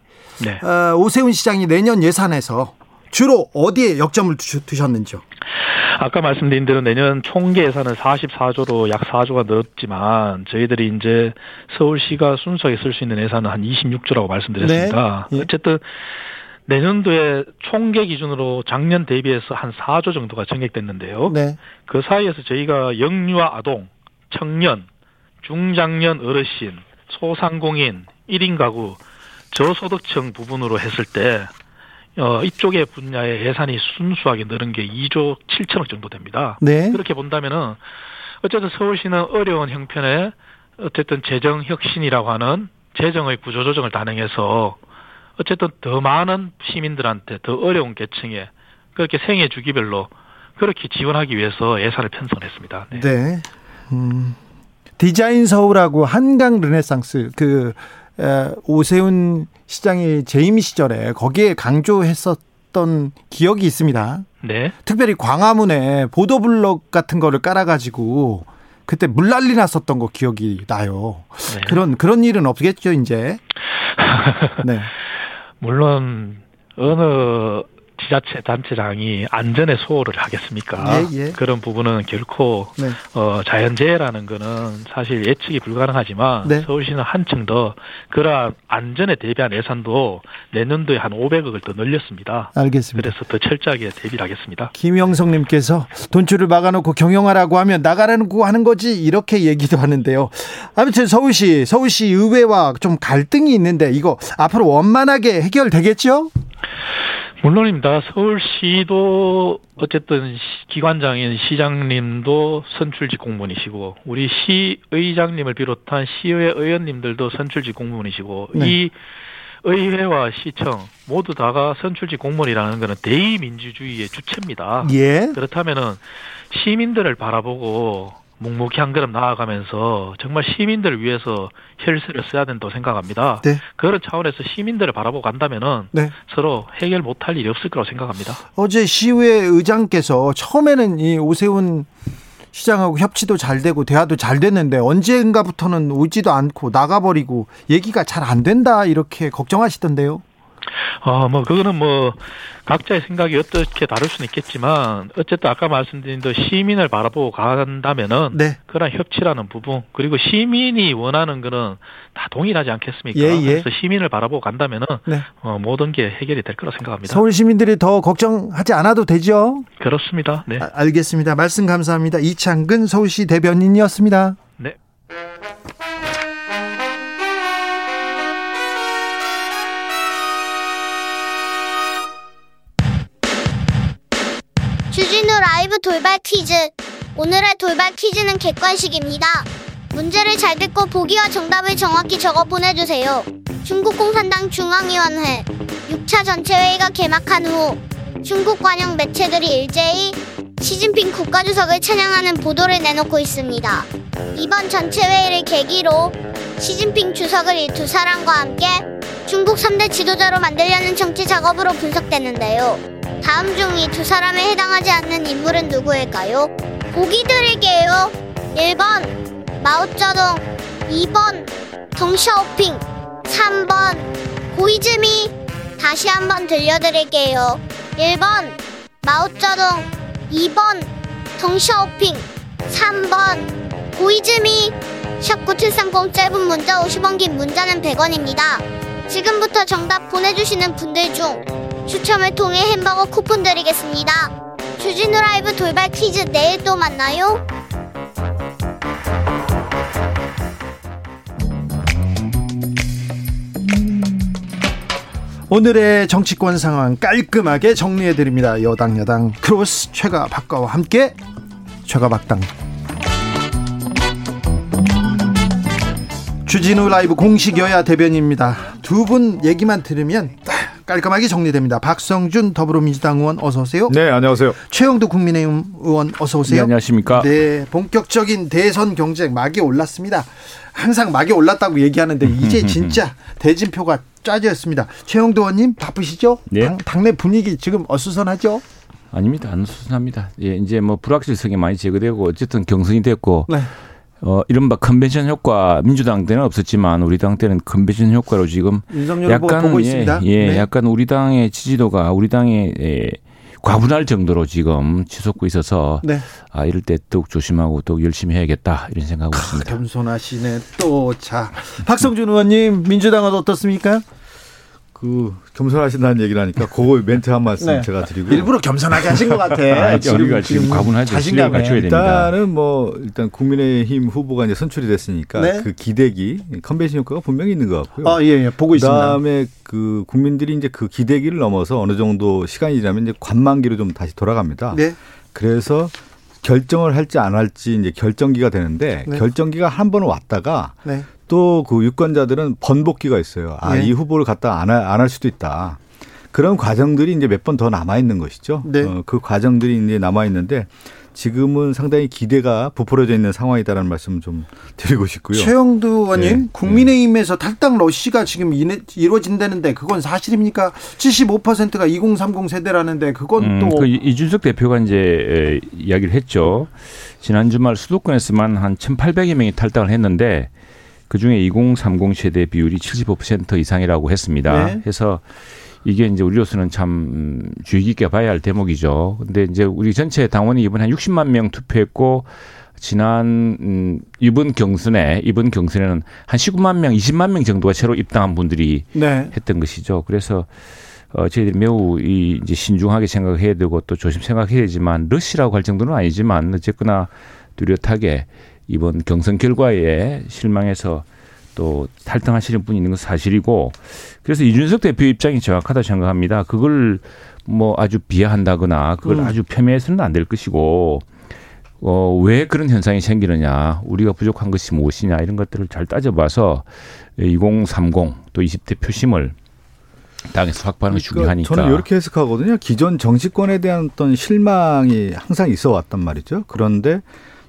네. 어, 오세훈 시장이 내년 예산에서 주로 어디에 역점을 두셨는지요? 아까 말씀드린 대로 내년 총계 예산은 사십사 조로 약 사 조가 늘었지만 저희들이 이제 서울시가 순수하게 쓸 수 있는 예산은 한 이십육 조라고 말씀드렸습니다. 네. 예. 어쨌든 내년도에 총계 기준으로 작년 대비해서 한 사 조 정도가 증액됐는데요. 네. 그 사이에서 저희가 영유아 아동, 청년, 중장년 어르신, 소상공인, 일 인 가구, 저소득층 부분으로 했을 때 어, 이쪽의 분야의 예산이 순수하게 늘은 게 이 조 칠천억 정도 됩니다. 네. 그렇게 본다면은 어쨌든 서울시는 어려운 형편에 어쨌든 재정혁신이라고 하는 재정의 구조조정을 단행해서 어쨌든 더 많은 시민들한테 더 어려운 계층에 그렇게 생애 주기별로 그렇게 지원하기 위해서 예산을 편성했습니다. 네. 네. 음, 디자인 서울하고 한강 르네상스 그 에, 오세훈 시장이 재임 시절에 거기에 강조했었던 기억이 있습니다. 네. 특별히 광화문에 보도블록 같은 거를 깔아가지고 그때 물난리 났었던 거 기억이 나요. 네. 그런 그런 일은 없겠죠 이제. 네. 물론 어느 지자체 단체장이 안전에 소홀을 하겠습니까? 예, 예. 그런 부분은 결코 네. 어, 자연재해라는 거는 사실 예측이 불가능하지만 네. 서울시는 한층 더 그러한 안전에 대비한 예산도 내년도에 한 오백억을 더 늘렸습니다. 알겠습니다. 그래서 더 철저하게 대비를 하겠습니다. 김영성님께서 돈줄을 막아놓고 경영하라고 하면 나가라고 하는 거지 이렇게 얘기도 하는데요. 아무튼 서울시 서울시 의회와 좀 갈등이 있는데 이거 앞으로 원만하게 해결되겠죠? 물론입니다. 서울시도 어쨌든 기관장인 시장님도 선출직 공무원이시고 우리 시의장님을 비롯한 시의회 의원님들도 선출직 공무원이시고 네. 이 의회와 시청 모두 다가 선출직 공무원이라는 것은 대의민주주의의 주체입니다. 예. 그렇다면은 시민들을 바라보고 묵묵히 한 걸음 나아가면서 정말 시민들을 위해서 혈세를 써야 된다고 생각합니다. 네. 그런 차원에서 시민들을 바라보고 간다면은 네. 서로 해결 못할 일이 없을 거라고 생각합니다. 어제 시의회 의장께서 처음에는 이 오세훈 시장하고 협치도 잘 되고 대화도 잘 됐는데 언젠가부터는 오지도 않고 나가버리고 얘기가 잘 안 된다 이렇게 걱정하시던데요. 어, 뭐, 그거는 뭐, 각자의 생각이 어떻게 다를 수는 있겠지만, 어쨌든 아까 말씀드린 대로 시민을 바라보고 간다면은, 네. 그런 협치라는 부분, 그리고 시민이 원하는 거는 다 동일하지 않겠습니까? 예, 예. 그래서 시민을 바라보고 간다면은, 네. 어, 모든 게 해결이 될 거라 생각합니다. 서울 시민들이 더 걱정하지 않아도 되죠? 그렇습니다. 네. 아, 알겠습니다. 말씀 감사합니다. 이창근 서울시 대변인이었습니다. 네. 주진우 라이브 돌발 퀴즈. 오늘의 돌발 퀴즈는 객관식입니다. 문제를 잘 듣고 보기와 정답을 정확히 적어 보내주세요. 중국 공산당 중앙위원회 육 차 전체회의가 개막한 후 중국 관영 매체들이 일제히 시진핑 국가주석을 찬양하는 보도를 내놓고 있습니다. 이번 전체회의를 계기로 시진핑 주석을 이 두 사람과 함께 중국 삼 대 지도자로 만들려는 정치 작업으로 분석되는데요. 다음 중 이 두 사람에 해당하지 않는 인물은 누구일까요? 보기 드릴게요. 일 번 마오쩌둥, 이 번 덩샤오핑, 삼 번 고이즈미. 다시 한번 들려드릴게요. 일 번 마오쩌둥, 이 번 덩샤오핑, 삼 번 고이즈미. 샵구칠삼공 짧은 문자 오십 원, 긴 문자는 백 원입니다. 지금부터 정답 보내주시는 분들 중 추첨을 통해 햄버거 쿠폰 드리겠습니다. 주진우 라이브 돌발 퀴즈 내일 또 만나요. 오늘의 정치권 상황 깔끔하게 정리해드립니다. 여당 야당 크로스 최가박과와 함께 최가박당 주진우 라이브 공식 여야 대변인입니다. 두 분 얘기만 들으면 깔끔하게 정리됩니다. 박성준 더불어민주당 의원 어서 오세요. 네, 안녕하세요. 최영두 국민의힘 의원 어서 오세요. 네, 안녕하십니까. 네, 본격적인 대선 경쟁 막이 올랐습니다. 항상 막이 올랐다고 얘기하는데 이제 진짜 대진표가 짜졌습니다. 최영두 의원님 바쁘시죠? 네. 당, 당내 분위기 지금 어수선하죠? 아닙니다, 안 수선합니다. 예, 이제 뭐 불확실성이 많이 제거되고 어쨌든 경선이 됐고. 네. 어, 이른바 컨벤션 효과, 민주당 때는 없었지만 우리 당 때는 컨벤션 효과로 지금 약간 보고 예, 있습니다. 예, 네. 약간 우리 당의 지지도가 우리 당의 예, 과분할 정도로 지금 치솟고 있어서 네. 아, 이럴 때 더욱 조심하고 더욱 열심히 해야겠다 이런 생각하고 크, 있습니다. 겸손하시네 또. 자, 박성준 의원님 민주당은 어떻습니까? 그 겸손하신다는 얘기를 하니까 그거 멘트 한 말씀 네. 제가 드리고 일부러 겸손하게 하신 것 같아. 아니, 지금, 우리가 지금, 지금 과분하지 자신감을 갖춰야 됩니다. 일단은 뭐 일단 국민의힘 후보가 이제 선출이 됐으니까 네. 그 기대기 컨벤션 효과가 분명히 있는 것 같고요. 아, 예, 예. 보고 있습니다. 그다음에 그 국민들이 이제 그 기대기를 넘어서 어느 정도 시간이 지나면 이제 관망기로 좀 다시 돌아갑니다. 네. 그래서 결정을 할지 안 할지 이제 결정기가 되는데 네. 결정기가 한 번 왔다가. 네. 또 그 유권자들은 번복기가 있어요. 아, 네. 이 후보를 갖다 안 안 할 수도 있다. 그런 과정들이 이제 몇 번 더 남아 있는 것이죠. 네. 어, 그 과정들이 이제 남아 있는데 지금은 상당히 기대가 부풀어져 있는 상황이다라는 말씀 좀 드리고 싶고요. 최영두 의원님, 네. 국민의힘에서 탈당 러쉬가 지금 이루어진다는데 그건 사실입니까? 칠십오 퍼센트가 이공삼공 세대라는데 그건 음, 또. 그 이준석 대표가 이제 이야기를 했죠. 지난 주말 수도권에서만 한 천팔백여 명이 탈당을 했는데. 그중에 이공삼공 세대 비율이 칠십오 퍼센트 이상이라고 했습니다. 네. 그래서 이게 이제 우리로서는 참 주의 깊게 봐야 할 대목이죠. 그런데 이제 우리 전체 당원이 이번에 한 육십만 명 투표했고 지난 음, 이번 경선에 이번 경선에는 한 십구만 명, 이십만 명 정도가 새로 입당한 분들이 네. 했던 것이죠. 그래서 어, 저희들이 매우 이, 이제 신중하게 생각해야 되고 또 조심 생각해야 되지만 러시라고 할 정도는 아니지만 어쨌거나 뚜렷하게. 이번 경선 결과에 실망해서 또 탈당하시는 분이 있는 건 사실이고 그래서 이준석 대표 입장이 정확하다 생각합니다. 그걸 뭐 아주 비하한다거나 그걸 음. 아주 폄훼해서는 안 될 것이고 어, 왜 그런 현상이 생기느냐 우리가 부족한 것이 무엇이냐 이런 것들을 잘 따져봐서 이공삼공 또 이십 대 표심을 당에서 확보하는 것이 그러니까 중요하니까. 저는 이렇게 해석하거든요. 기존 정치권에 대한 어떤 실망이 항상 있어 왔단 말이죠. 그런데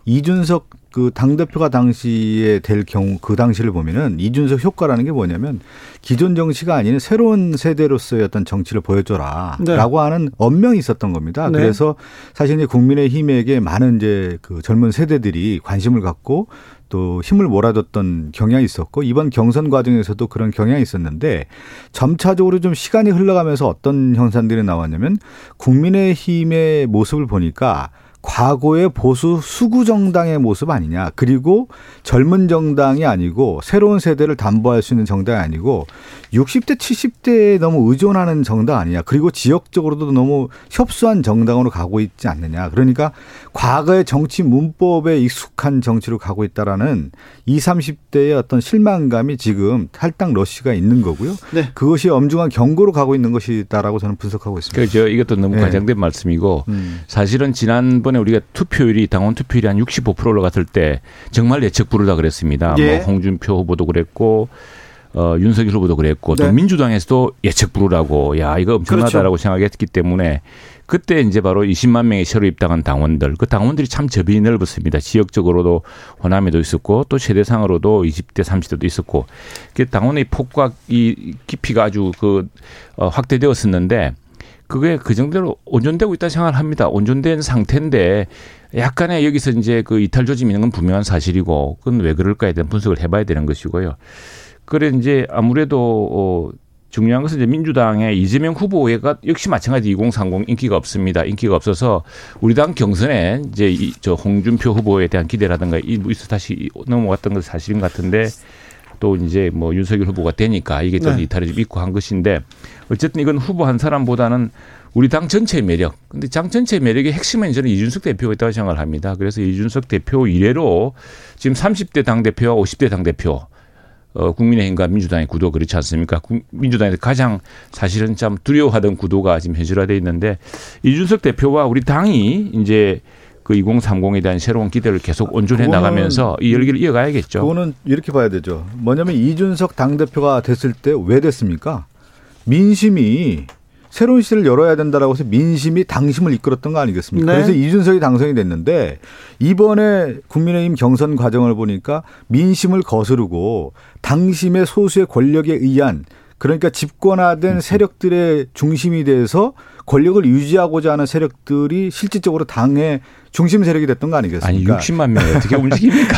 이준석 그 당대표가 당시에 될 경우 그 당시를 보면은 이준석 효과라는 게 뭐냐면 기존 정치가 아닌 새로운 세대로서의 어떤 정치를 보여줘라 네. 라고 하는 엄명이 있었던 겁니다. 네. 그래서 사실 이제 국민의힘에게 많은 이제 그 젊은 세대들이 관심을 갖고 또 힘을 몰아줬던 경향이 있었고 이번 경선 과정에서도 그런 경향이 있었는데 점차적으로 좀 시간이 흘러가면서 어떤 현상들이 나왔냐면 국민의힘의 모습을 보니까 과거의 보수 수구 정당의 모습 아니냐. 그리고 젊은 정당이 아니고 새로운 세대를 담보할 수 있는 정당이 아니고 육십 대 칠십 대에 너무 의존하는 정당 아니냐. 그리고 지역적으로도 너무 협소한 정당으로 가고 있지 않느냐. 그러니까 과거의 정치 문법에 익숙한 정치로 가고 있다라는 이십, 삼십 대의 어떤 실망감이 지금 탈당 러쉬가 있는 거고요. 네. 그것이 엄중한 경고로 가고 있는 것이다라고 저는 분석하고 있습니다. 그렇죠. 이것도 너무 네. 과장된 말씀이고 음. 사실은 지난번 우리가 투표율이 당원 투표율이 한 육십오 퍼센트 올라갔을 때 정말 예측 불허다 그랬습니다. 예. 뭐 홍준표 후보도 그랬고 어, 윤석열 후보도 그랬고 네. 또 민주당에서도 예측 불허라고 야 이거 엄청나다라고 그렇죠. 생각했기 때문에 그때 이제 바로 이십만 명이 새로 입당한 당원들 그 당원들이 참 접이 넓었습니다. 지역적으로도 호남에도 있었고 또 세대상으로도 이십 대 삼십 대도 있었고 그 당원의 폭과 이 깊이가 아주 그 어, 확대되었었는데. 그게 그 정도로 온전되고 있다 생각을 합니다. 온전된 상태인데 약간의 여기서 이제 그 이탈 조짐이 있는 건 분명한 사실이고 그건 왜 그럴까에 대한 분석을 해봐야 되는 것이고요. 그래 이제 아무래도 어 중요한 것은 이제 민주당의 이재명 후보가 역시 마찬가지 이공삼공 인기가 없습니다. 인기가 없어서 우리 당 경선에 이제 이 저 홍준표 후보에 대한 기대라든가 이 뭐 있어 다시 넘어갔던 건 사실인 것 같은데. 또 이제 뭐 윤석열 후보가 되니까 이게 또 네. 이탈이 좀 있고 한 것인데 어쨌든 이건 후보 한 사람보다는 우리 당 전체의 매력. 근데 당 전체의 매력의 핵심은 저는 이준석 대표가 있다고 생각을 합니다. 그래서 이준석 대표 이래로 지금 삼십 대 당대표와 오십 대 당대표 어, 국민의힘과 민주당의 구도 그렇지 않습니까? 민주당에서 가장 사실은 참 두려워하던 구도가 지금 현실화되어 있는데 이준석 대표와 우리 당이 이제 그 이공삼공에 대한 새로운 기대를 계속 온전히 나가면서 이 열기를 이어가야겠죠. 그거는 이렇게 봐야 되죠. 뭐냐면 이준석 당대표가 됐을 때 왜 됐습니까? 민심이 새로운 시대를 열어야 된다라고 해서 민심이 당심을 이끌었던 거 아니겠습니까? 네. 그래서 이준석이 당선이 됐는데 이번에 국민의힘 경선 과정을 보니까 민심을 거스르고 당심의 소수의 권력에 의한 그러니까 집권화된 세력들의 중심이 돼서 권력을 유지하고자 하는 세력들이 실질적으로 당의 중심 세력이 됐던 거 아니겠습니까? 아니 육십만 명이 어떻게 움직입니까?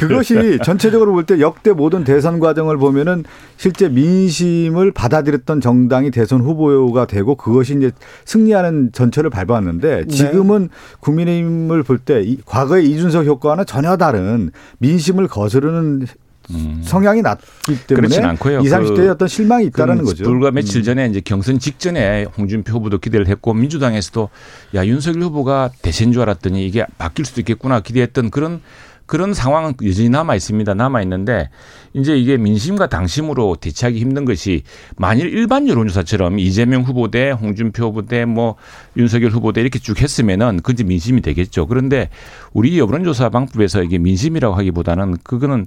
그것이 전체적으로 볼 때 역대 모든 대선 과정을 보면은 실제 민심을 받아들였던 정당이 대선 후보가 되고 그것이 이제 승리하는 전철을 밟았는데 지금은 네. 국민의힘을 볼 때 과거의 이준석 효과와는 전혀 다른 민심을 거스르는 음. 성향이 낮기 때문에 이십, 삼십 대의 그, 어떤 실망이 있다는 그 거죠. 불과 며칠 전에 이제 경선 직전에 홍준표 후보도 기대를 했고 민주당에서도 야 윤석열 후보가 대세인 줄 알았더니 이게 바뀔 수도 있겠구나 기대했던 그런 그런 상황은 여전히 남아 있습니다. 남아 있는데 이제 이게 민심과 당심으로 대체하기 힘든 것이 만일 일반 여론조사처럼 이재명 후보 대 홍준표 후보 대 뭐 윤석열 후보 대 이렇게 쭉 했으면은 그게 민심이 되겠죠. 그런데 우리 여론조사 방법에서 이게 민심이라고 하기보다는 그거는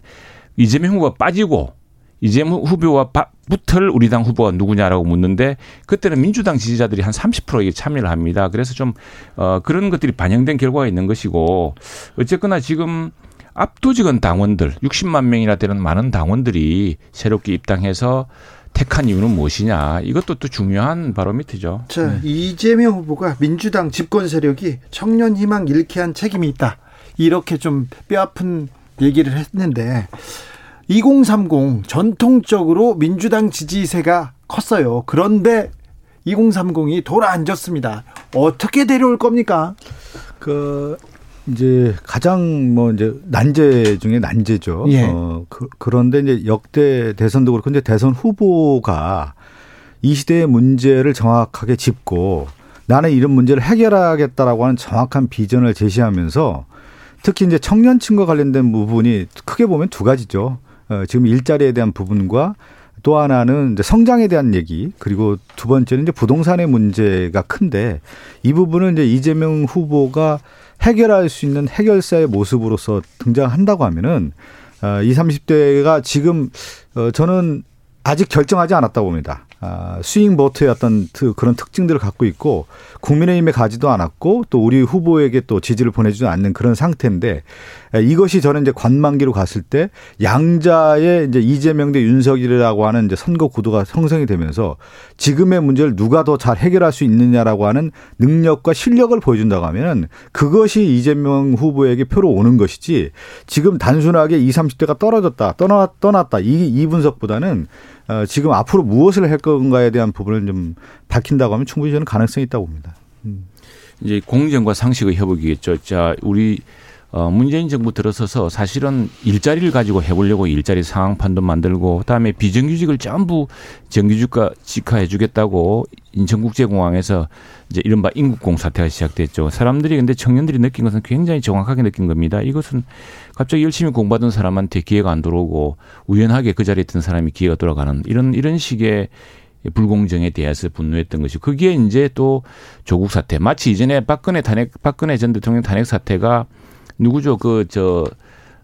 이재명 후보가 빠지고 이재명 후보와 붙을 우리 당 후보가 누구냐라고 묻는데 그때는 민주당 지지자들이 한 삼십 퍼센트 참여를 합니다. 그래서 좀 어, 그런 것들이 반영된 결과가 있는 것이고 어쨌거나 지금 압도적인 당원들 육십만 명이나 되는 많은 당원들이 새롭게 입당해서 택한 이유는 무엇이냐 이것도 또 중요한 바로미터죠. 자, 네. 이재명 후보가 민주당 집권 세력이 청년 희망 잃게 한 책임이 있다. 이렇게 좀 뼈아픈 얘기를 했는데 이공삼공 전통적으로 민주당 지지세가 컸어요. 그런데 이공삼공이 돌아앉았습니다. 어떻게 데려올 겁니까? 그 이제 가장 뭐 이제 난제 중에 난제죠. 예. 어, 그, 그런데 이제 역대 대선도 그렇고 이제 대선 후보가 이 시대의 문제를 정확하게 짚고 나는 이런 문제를 해결하겠다라고 하는 정확한 비전을 제시하면서. 특히 이제 청년층과 관련된 부분이 크게 보면 두 가지죠. 지금 일자리에 대한 부분과 또 하나는 이제 성장에 대한 얘기 그리고 두 번째는 이제 부동산의 문제가 큰데 이 부분은 이제 이재명 후보가 해결할 수 있는 해결사의 모습으로서 등장한다고 하면은 이십, 삼십 대가 지금 저는 아직 결정하지 않았다고 봅니다. 스윙 보트의 어떤 그런 특징들을 갖고 있고 국민의힘에 가지도 않았고 또 우리 후보에게 또 지지를 보내주지 않는 그런 상태인데 이것이 저는 이제 관만기로 갔을 때 양자의 이제 이재명 대 윤석열이라고 하는 이제 선거 구도가 형성이 되면서 지금의 문제를 누가 더 잘 해결할 수 있느냐라고 하는 능력과 실력을 보여준다고 하면은 그것이 이재명 후보에게 표로 오는 것이지, 지금 단순하게 이십, 삼십 대가 떨어졌다, 떠나, 떠났다 이, 이 분석보다는 어, 지금 앞으로 무엇을 할 건가에 대한 부분을 좀 밝힌다고 하면 충분히 저는 가능성이 있다고 봅니다. 음. 이제 공정과 상식의 협업이겠죠. 자, 우리 어, 문재인 정부 들어서서 사실은 일자리를 가지고 해보려고 일자리 상황 판도 만들고, 그다음에 비정규직을 전부 정규직화 직화해 주겠다고 인천국제공항에서 이제 이른바 인국공 사태가 시작됐죠. 사람들이 근데 청년들이 느낀 것은 굉장히 정확하게 느낀 겁니다. 이것은 갑자기 열심히 공부하던 사람한테 기회가 안 들어오고 우연하게 그 자리에 있던 사람이 기회가 돌아가는 이런 이런 식의 불공정에 대해서 분노했던 것이, 거기에 이제 또 조국 사태, 마치 이전에 박근혜 탄핵 박근혜 전 대통령 탄핵 사태가 누구죠? 그, 저,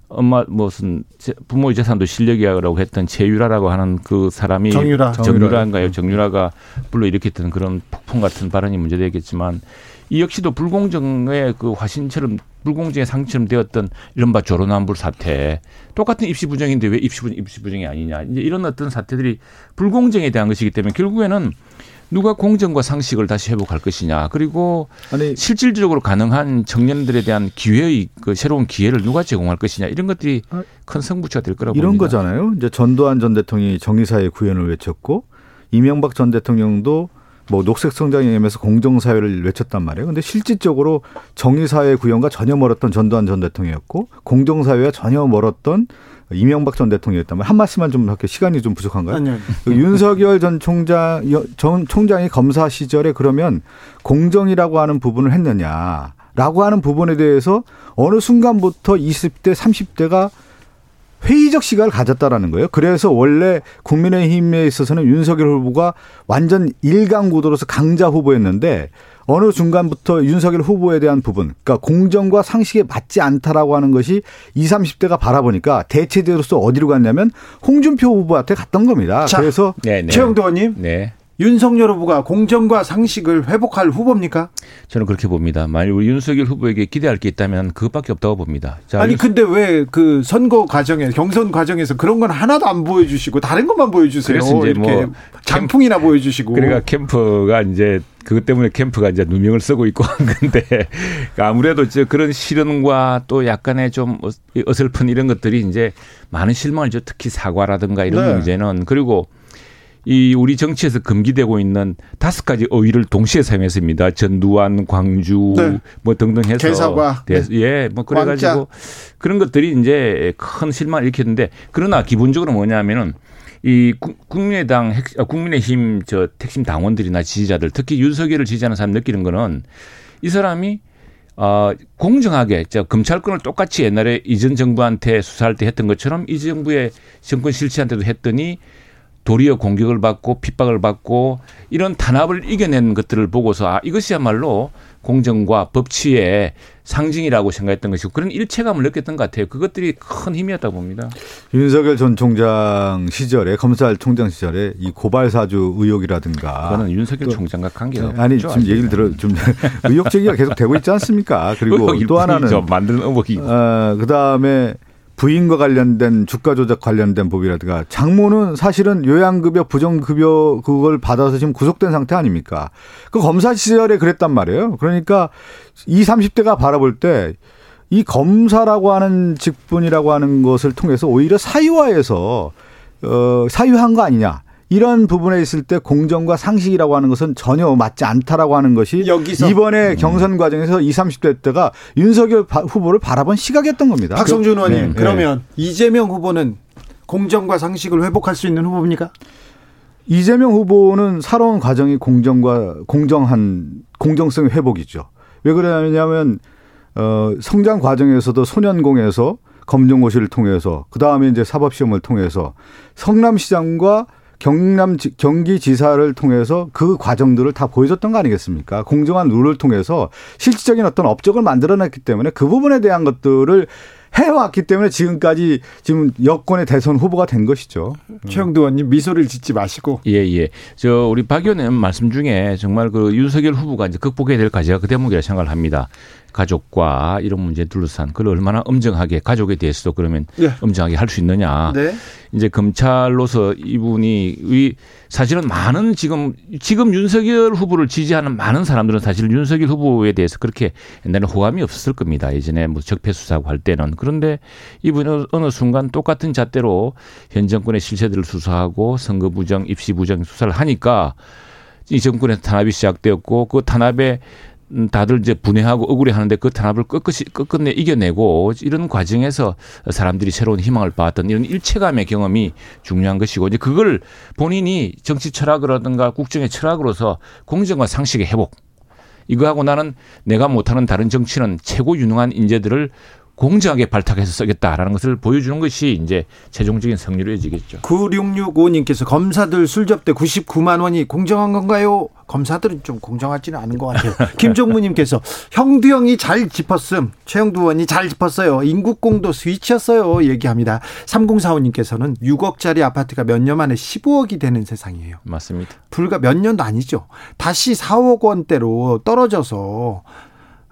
엄마, 무슨, 부모의 재산도 실력이라고 했던 최유라라고 하는 그 사람이. 정유라. 정유라인가요? 정유라가 불러일으켰던 그런 폭풍 같은 발언이 문제되겠지만, 이 역시도 불공정의 그 화신처럼, 불공정의 상처럼 되었던 이른바 조로남불 사태. 똑같은 입시부정인데 왜 입시부, 입시부정이 아니냐. 이제 이런 어떤 사태들이 불공정에 대한 것이기 때문에 결국에는 누가 공정과 상식을 다시 회복할 것이냐, 그리고 아니, 실질적으로 가능한 청년들에 대한 기회의 그 새로운 기회를 누가 제공할 것이냐, 이런 것들이 큰 승부처가 될 거라고 이런 봅니다. 거잖아요. 이제 전두환 전 대통령이 정의사회 구현을 외쳤고, 이명박 전 대통령도 뭐 녹색 성장에 의하면서 공정사회를 외쳤단 말이에요. 그런데 실질적으로 정의사회 구현과 전혀 멀었던 전두환 전 대통령이었고, 공정사회와 전혀 멀었던 이명박 전 대통령이었단 말이에요. 한 말씀만 좀 할게요. 시간이 좀 부족한가요? 아니요. 윤석열 전 총장, 전 총장이 검사 시절에 그러면 공정이라고 하는 부분을 했느냐라고 하는 부분에 대해서 어느 순간부터 이십 대, 삼십 대가 회의적 시각을 가졌다라는 거예요. 그래서 원래 국민의힘에 있어서는 윤석열 후보가 완전 일강 구도로서 강자 후보였는데, 어느 순간부터 윤석열 후보에 대한 부분, 그러니까 공정과 상식에 맞지 않다라고 하는 것이 이십, 삼십 대가 바라보니까 대체제로서 어디로 갔냐면 홍준표 후보한테 갔던 겁니다. 자, 그래서 최영도 의원님, 네. 윤석열 후보가 공정과 상식을 회복할 후보입니까? 저는 그렇게 봅니다. 만약 우리 윤석열 후보에게 기대할 게 있다면 그것밖에 없다고 봅니다. 자, 아니 윤... 근데 왜 그 선거 과정에, 경선 과정에서 그런 건 하나도 안 보여주시고 다른 것만 보여주세요. 그래서 이제 이렇게 뭐 장풍이나 캠프, 보여주시고. 그러니까 캠프가 이제 그것 때문에 캠프가 이제 누명을 쓰고 있고 한 건데, 아무래도 이제 그런 실언과 또 약간의 좀 어설픈 이런 것들이 이제 많은 실망을 줘. 특히 사과라든가 이런 네. 문제는, 그리고 이 우리 정치에서 금기되고 있는 다섯 가지 어휘를 동시에 사용했습니다. 전두환, 광주, 네. 뭐 등등 해서 개사과, 네. 예, 뭐 그래가지고 왕자. 그런 것들이 이제 큰 실망을 일으켰는데, 그러나 기본적으로 뭐냐면은 이 국민의당, 국민의힘 저 핵심 당원들이나 지지자들, 특히 윤석열을 지지하는 사람 느끼는 거는, 이 사람이 어, 공정하게, 저 검찰권을 똑같이 옛날에 이전 정부한테 수사할 때 했던 것처럼 이 정부의 정권 실체한테도 했더니, 도리어 공격을 받고 핍박을 받고 이런 탄압을 이겨낸 것들을 보고서, 아, 이것이야말로 공정과 법치의 상징이라고 생각했던 것이고, 그런 일체감을 느꼈던 것 같아요. 그것들이 큰 힘이었다고 봅니다. 윤석열 전 총장 시절에, 검찰총장 시절에 이 고발사주 의혹이라든가. 그거는 윤석열 총장과 관계가 없죠. 아니, 지금 얘기를 들어, 좀 의혹 제기가 계속 되고 있지 않습니까? 그리고 또 하나는 만드는 의혹이. 어, 그다음에 부인과 관련된 주가 조작 관련된 법이라든가, 장모는 사실은 요양급여 부정급여 그걸 받아서 지금 구속된 상태 아닙니까? 그 검사 시절에 그랬단 말이에요. 그러니까 이십, 삼십 대가 바라볼 때 이 검사라고 하는 직분이라고 하는 것을 통해서 오히려 사유화해서 어, 사유한 거 아니냐. 이런 부분에 있을 때 공정과 상식이라고 하는 것은 전혀 맞지 않다라고 하는 것이 여기서. 이번에 경선 과정에서 이십, 삼십 대 때가 윤석열 후보를 바라본 시각이었던 겁니다. 박성준 의원님, 네. 그러면 네. 이재명 후보는 공정과 상식을 회복할 수 있는 후보입니까? 이재명 후보는 살아온 과정이 공정과 공정한 공정성 회복이죠. 왜 그러냐면 어, 성장 과정에서도 소년공에서 검정고시를 통해서, 그다음에 이제 사법시험을 통해서 성남시장과 경남 경기지사를 통해서 그 과정들을 다 보여줬던 거 아니겠습니까? 공정한 룰을 통해서 실질적인 어떤 업적을 만들어냈기 때문에 그 부분에 대한 것들을 해왔기 때문에 지금까지 지금 여권의 대선 후보가 된 것이죠. 최영두 의원님 미소를 짓지 마시고. 예예. 예. 저 우리 박 의원님 말씀 중에 정말 그 윤석열 후보가 이제 극복해야 될 과제가 그 대목이라 생각을 합니다. 가족과 이런 문제에 둘러싼 그걸 얼마나 엄정하게 가족에 대해서도 그러면 예. 엄정하게 할 수 있느냐. 네. 이제 검찰로서 이분이 사실은 많은 지금 지금 윤석열 후보를 지지하는 많은 사람들은 사실 윤석열 후보에 대해서 그렇게 옛날에 호감이 없었을 겁니다. 예전에 뭐 적폐 수사하고 할 때는. 그런데 이분은 어느 순간 똑같은 잣대로 현 정권의 실세들을 수사하고 선거 부정, 입시 부정 수사를 하니까 이 정권에서 탄압이 시작되었고 그 탄압에 다들 이제 분해하고 억울해하는데 그 탄압을 끝끝이 끝끝내 이겨내고 이런 과정에서 사람들이 새로운 희망을 받았던 이런 일체감의 경험이 중요한 것이고 이제 그걸 본인이 정치 철학이라든가 국정의 철학으로서 공정과 상식의 회복 이거하고 나는 내가 못하는 다른 정치는 최고 유능한 인재들을 공정하게 발탁해서 쓰겠다라는 것을 보여주는 것이 이제 최종적인 성률이지겠죠. 구육육오님께서 검사들 술접대 구십구만 원이 공정한 건가요? 검사들은 좀 공정하지는 않은 것 같아요. 김종무님께서 형두 형이 잘 짚었음. 최영두 의원이 잘 짚었어요. 인국공도 스위치였어요. 얘기합니다. 삼공사오님께서는 육억짜리 아파트가 몇 년 만에 십오억이 되는 세상이에요. 맞습니다. 불과 몇 년도 아니죠. 다시 사억 원대로 떨어져서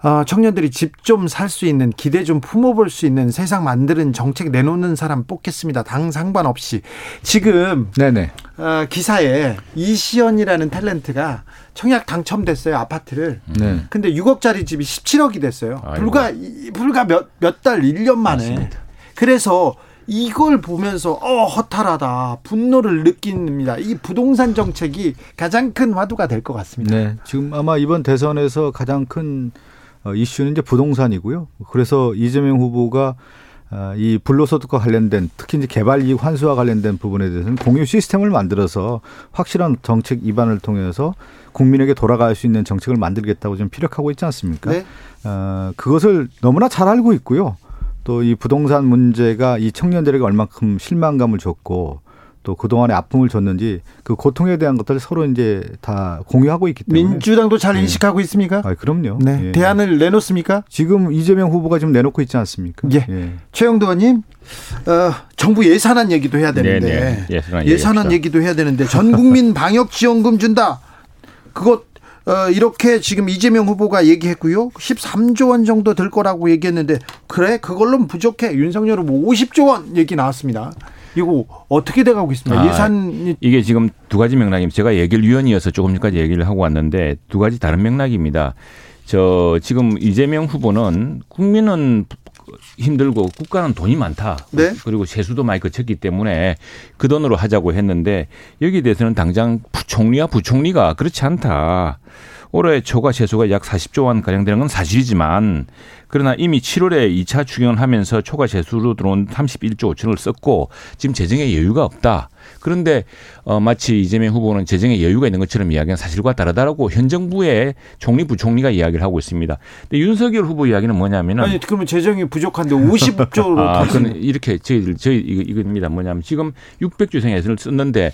어, 청년들이 집 좀 살 수 있는 기대 좀 품어볼 수 있는 세상 만드는 정책 내놓는 사람 뽑겠습니다. 당 상관없이 지금 네네. 어, 기사에 이시연이라는 탤런트가 청약 당첨됐어요. 아파트를 네. 근데 육억짜리 집이 십칠억이 됐어요. 아이고. 불과 불과 몇 몇 달 일 년 만에 맞습니다. 그래서 이걸 보면서 어 허탈하다 분노를 느낍니다. 이 부동산 정책이 가장 큰 화두가 될 것 같습니다. 네. 지금 아마 이번 대선에서 가장 큰 이슈는 이제 부동산이고요. 그래서 이재명 후보가 이 불로소득과 관련된 특히 이제 개발이익 환수와 관련된 부분에 대해서는 공유 시스템을 만들어서 확실한 정책 입안을 통해서 국민에게 돌아갈 수 있는 정책을 만들겠다고 지금 피력하고 있지 않습니까? 네. 어, 그것을 너무나 잘 알고 있고요. 또 이 부동산 문제가 이 청년들에게 얼만큼 실망감을 줬고 또 그동안의 아픔을 줬는지 그 고통에 대한 것들을 서로 이제 다 공유하고 있기 때문에. 민주당도 잘 인식하고 예. 있습니까? 아, 그럼요. 네. 예. 대안을 내놓습니까? 지금 이재명 후보가 지금 내놓고 있지 않습니까? 예. 예. 최영도 의원님, 어, 정부 예산안 얘기도 해야 되는데. 네, 네. 예산안, 예산안 얘기도 해야 되는데 전 국민 방역지원금 준다. 그것 어, 이렇게 지금 이재명 후보가 얘기했고요. 십삼조 원 정도 들 거라고 얘기했는데 그래 그걸로는 부족해. 윤석열 후보 오십조 원 얘기 나왔습니다. 이거 어떻게 돼가고 있습니까? 아, 예산이 이게 지금 두 가지 맥락입니다. 제가 예결위원이어서 조금 전까지 얘기를 하고 왔는데 두 가지 다른 맥락입니다. 저 지금 이재명 후보는 국민은 힘들고 국가는 돈이 많다. 네? 그리고 세수도 많이 거쳤기 때문에 그 돈으로 하자고 했는데 여기에 대해서는 당장 총리와 부총리가 그렇지 않다. 올해 초과 세수가 약 사십조 원 가량 되는 건 사실이지만 그러나 이미 칠월에 이 차 추경을 하면서 초과 세수로 들어온 삼십일조 오천을 썼고 지금 재정에 여유가 없다. 그런데 어, 마치 이재명 후보는 재정에 여유가 있는 것처럼 이야기는 사실과 다르다라고 현 정부의 총리 부총리가 이야기를 하고 있습니다. 근데 윤석열 후보 이야기는 뭐냐면은 아니 그러면 재정이 부족한데 오십조로 아, 그건 이렇게 저희 저희 이겁니다. 뭐냐면 지금 육백조 이상 예산을 썼는데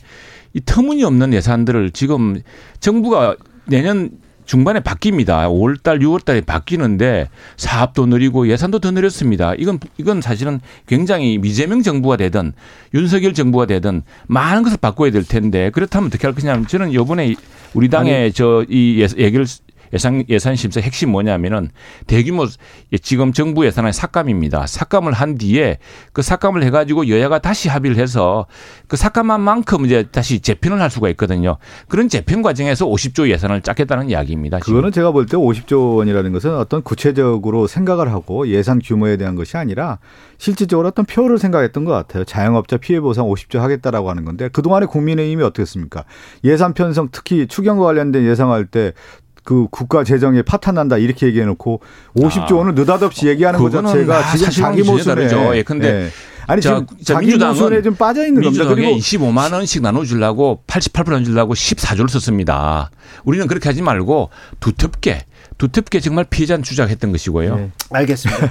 이 터무니없는 예산들을 지금 정부가 내년 중반에 바뀝니다. 오월달, 유월달에 바뀌는데 사업도 느리고 예산도 더 느렸습니다. 이건 이건 사실은 굉장히 이재명 정부가 되든 윤석열 정부가 되든 많은 것을 바꿔야 될 텐데 그렇다면 어떻게 할 거냐면 저는 이번에 우리 당의 저 이 예결 예산 예산 심사 핵심 뭐냐면은 대규모 지금 정부 예산의 삭감입니다. 삭감을 한 뒤에 그 삭감을 해가지고 여야가 다시 합의를 해서 그 삭감한 만큼 이제 다시 재편을 할 수가 있거든요. 그런 재편 과정에서 오십조 예산을 짰겠다는 이야기입니다. 지금. 그거는 제가 볼 때 오십조 원이라는 것은 어떤 구체적으로 생각을 하고 예산 규모에 대한 것이 아니라 실질적으로 어떤 표를 생각했던 것 같아요. 자영업자 피해 보상 오십조 하겠다라고 하는 건데 그동안의 국민의힘이 어떻겠습니까? 예산 편성 특히 추경과 관련된 예상할 때 그 국가 재정에 파탄 난다 이렇게 얘기해놓고 오십조 원을 느닷없이 얘기하는 거 자체가 지금 자기 모습이죠. 예, 근데 예. 아니 자, 지금 자, 민주당은 손에 좀 빠져 있는 겁니다. 그리고 이십오만 원씩 나눠주려고 팔십팔 퍼센트 나눠주려고 십사조를 썼습니다. 우리는 그렇게 하지 말고 두텁게 두텁게 정말 피해자는 주장했던 것이고요. 네. 알겠습니다.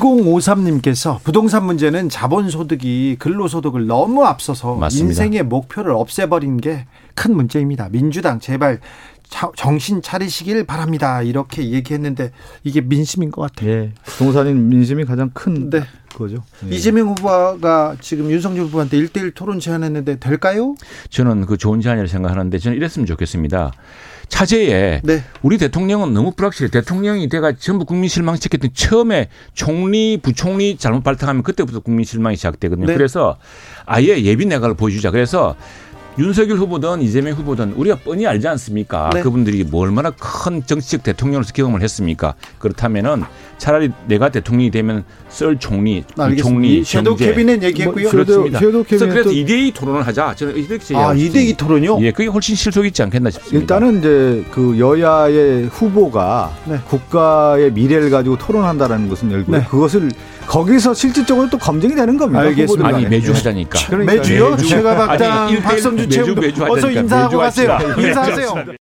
천오십삼님께서 부동산 문제는 자본소득이 근로소득을 너무 앞서서 맞습니다. 인생의 목표를 없애버린 게 큰 문제입니다. 민주당 제발 자, 정신 차리시길 바랍니다. 이렇게 얘기했는데 이게 민심인 것 같아요. 예, 동산인 민심이 가장 큰 네. 거죠. 예. 이재명 후보가 지금 윤석열 후보한테 일대일 토론 제안했는데 될까요? 저는 그 좋은 제안이라고 생각하는데 저는 이랬으면 좋겠습니다. 차제에 네. 우리 대통령은 너무 불확실해. 대통령이 내가 전부 국민 실망시켰더니 처음에 총리, 부총리 잘못 발탁하면 그때부터 국민 실망이 시작되거든요. 네. 그래서 아예 예비 내각을 보여주자. 그래서 윤석열 후보든 이재명 후보든 우리가 뻔히 알지 않습니까? 네. 그분들이 뭐 얼마나 큰 정치적 대통령으로서 경험을 했습니까? 그렇다면은 차라리 내가 대통령이 되면 썰 총리, 총리, 섀도우 캐비넷 얘기했고요. 뭐, 그렇습니다. 섀도우, 섀도우 그래서, 그래서 이 대이 토론을 하자. 저는 이렇게 아, 이 대이 토론이요? 예, 그게 훨씬 실속 있지 않겠나 싶습니다. 일단은 이제 그 여야의 후보가 네. 국가의 미래를 가지고 토론한다라는 것은 열고 네. 그것을 거기서 실질적으로 또 검증이 되는 겁니다. 알겠습니다. 아니 매주 하자니까. 그러니까. 매주요? 제가 박당 박성주 최고. 어서 인사하고 가세요. 인사하세요.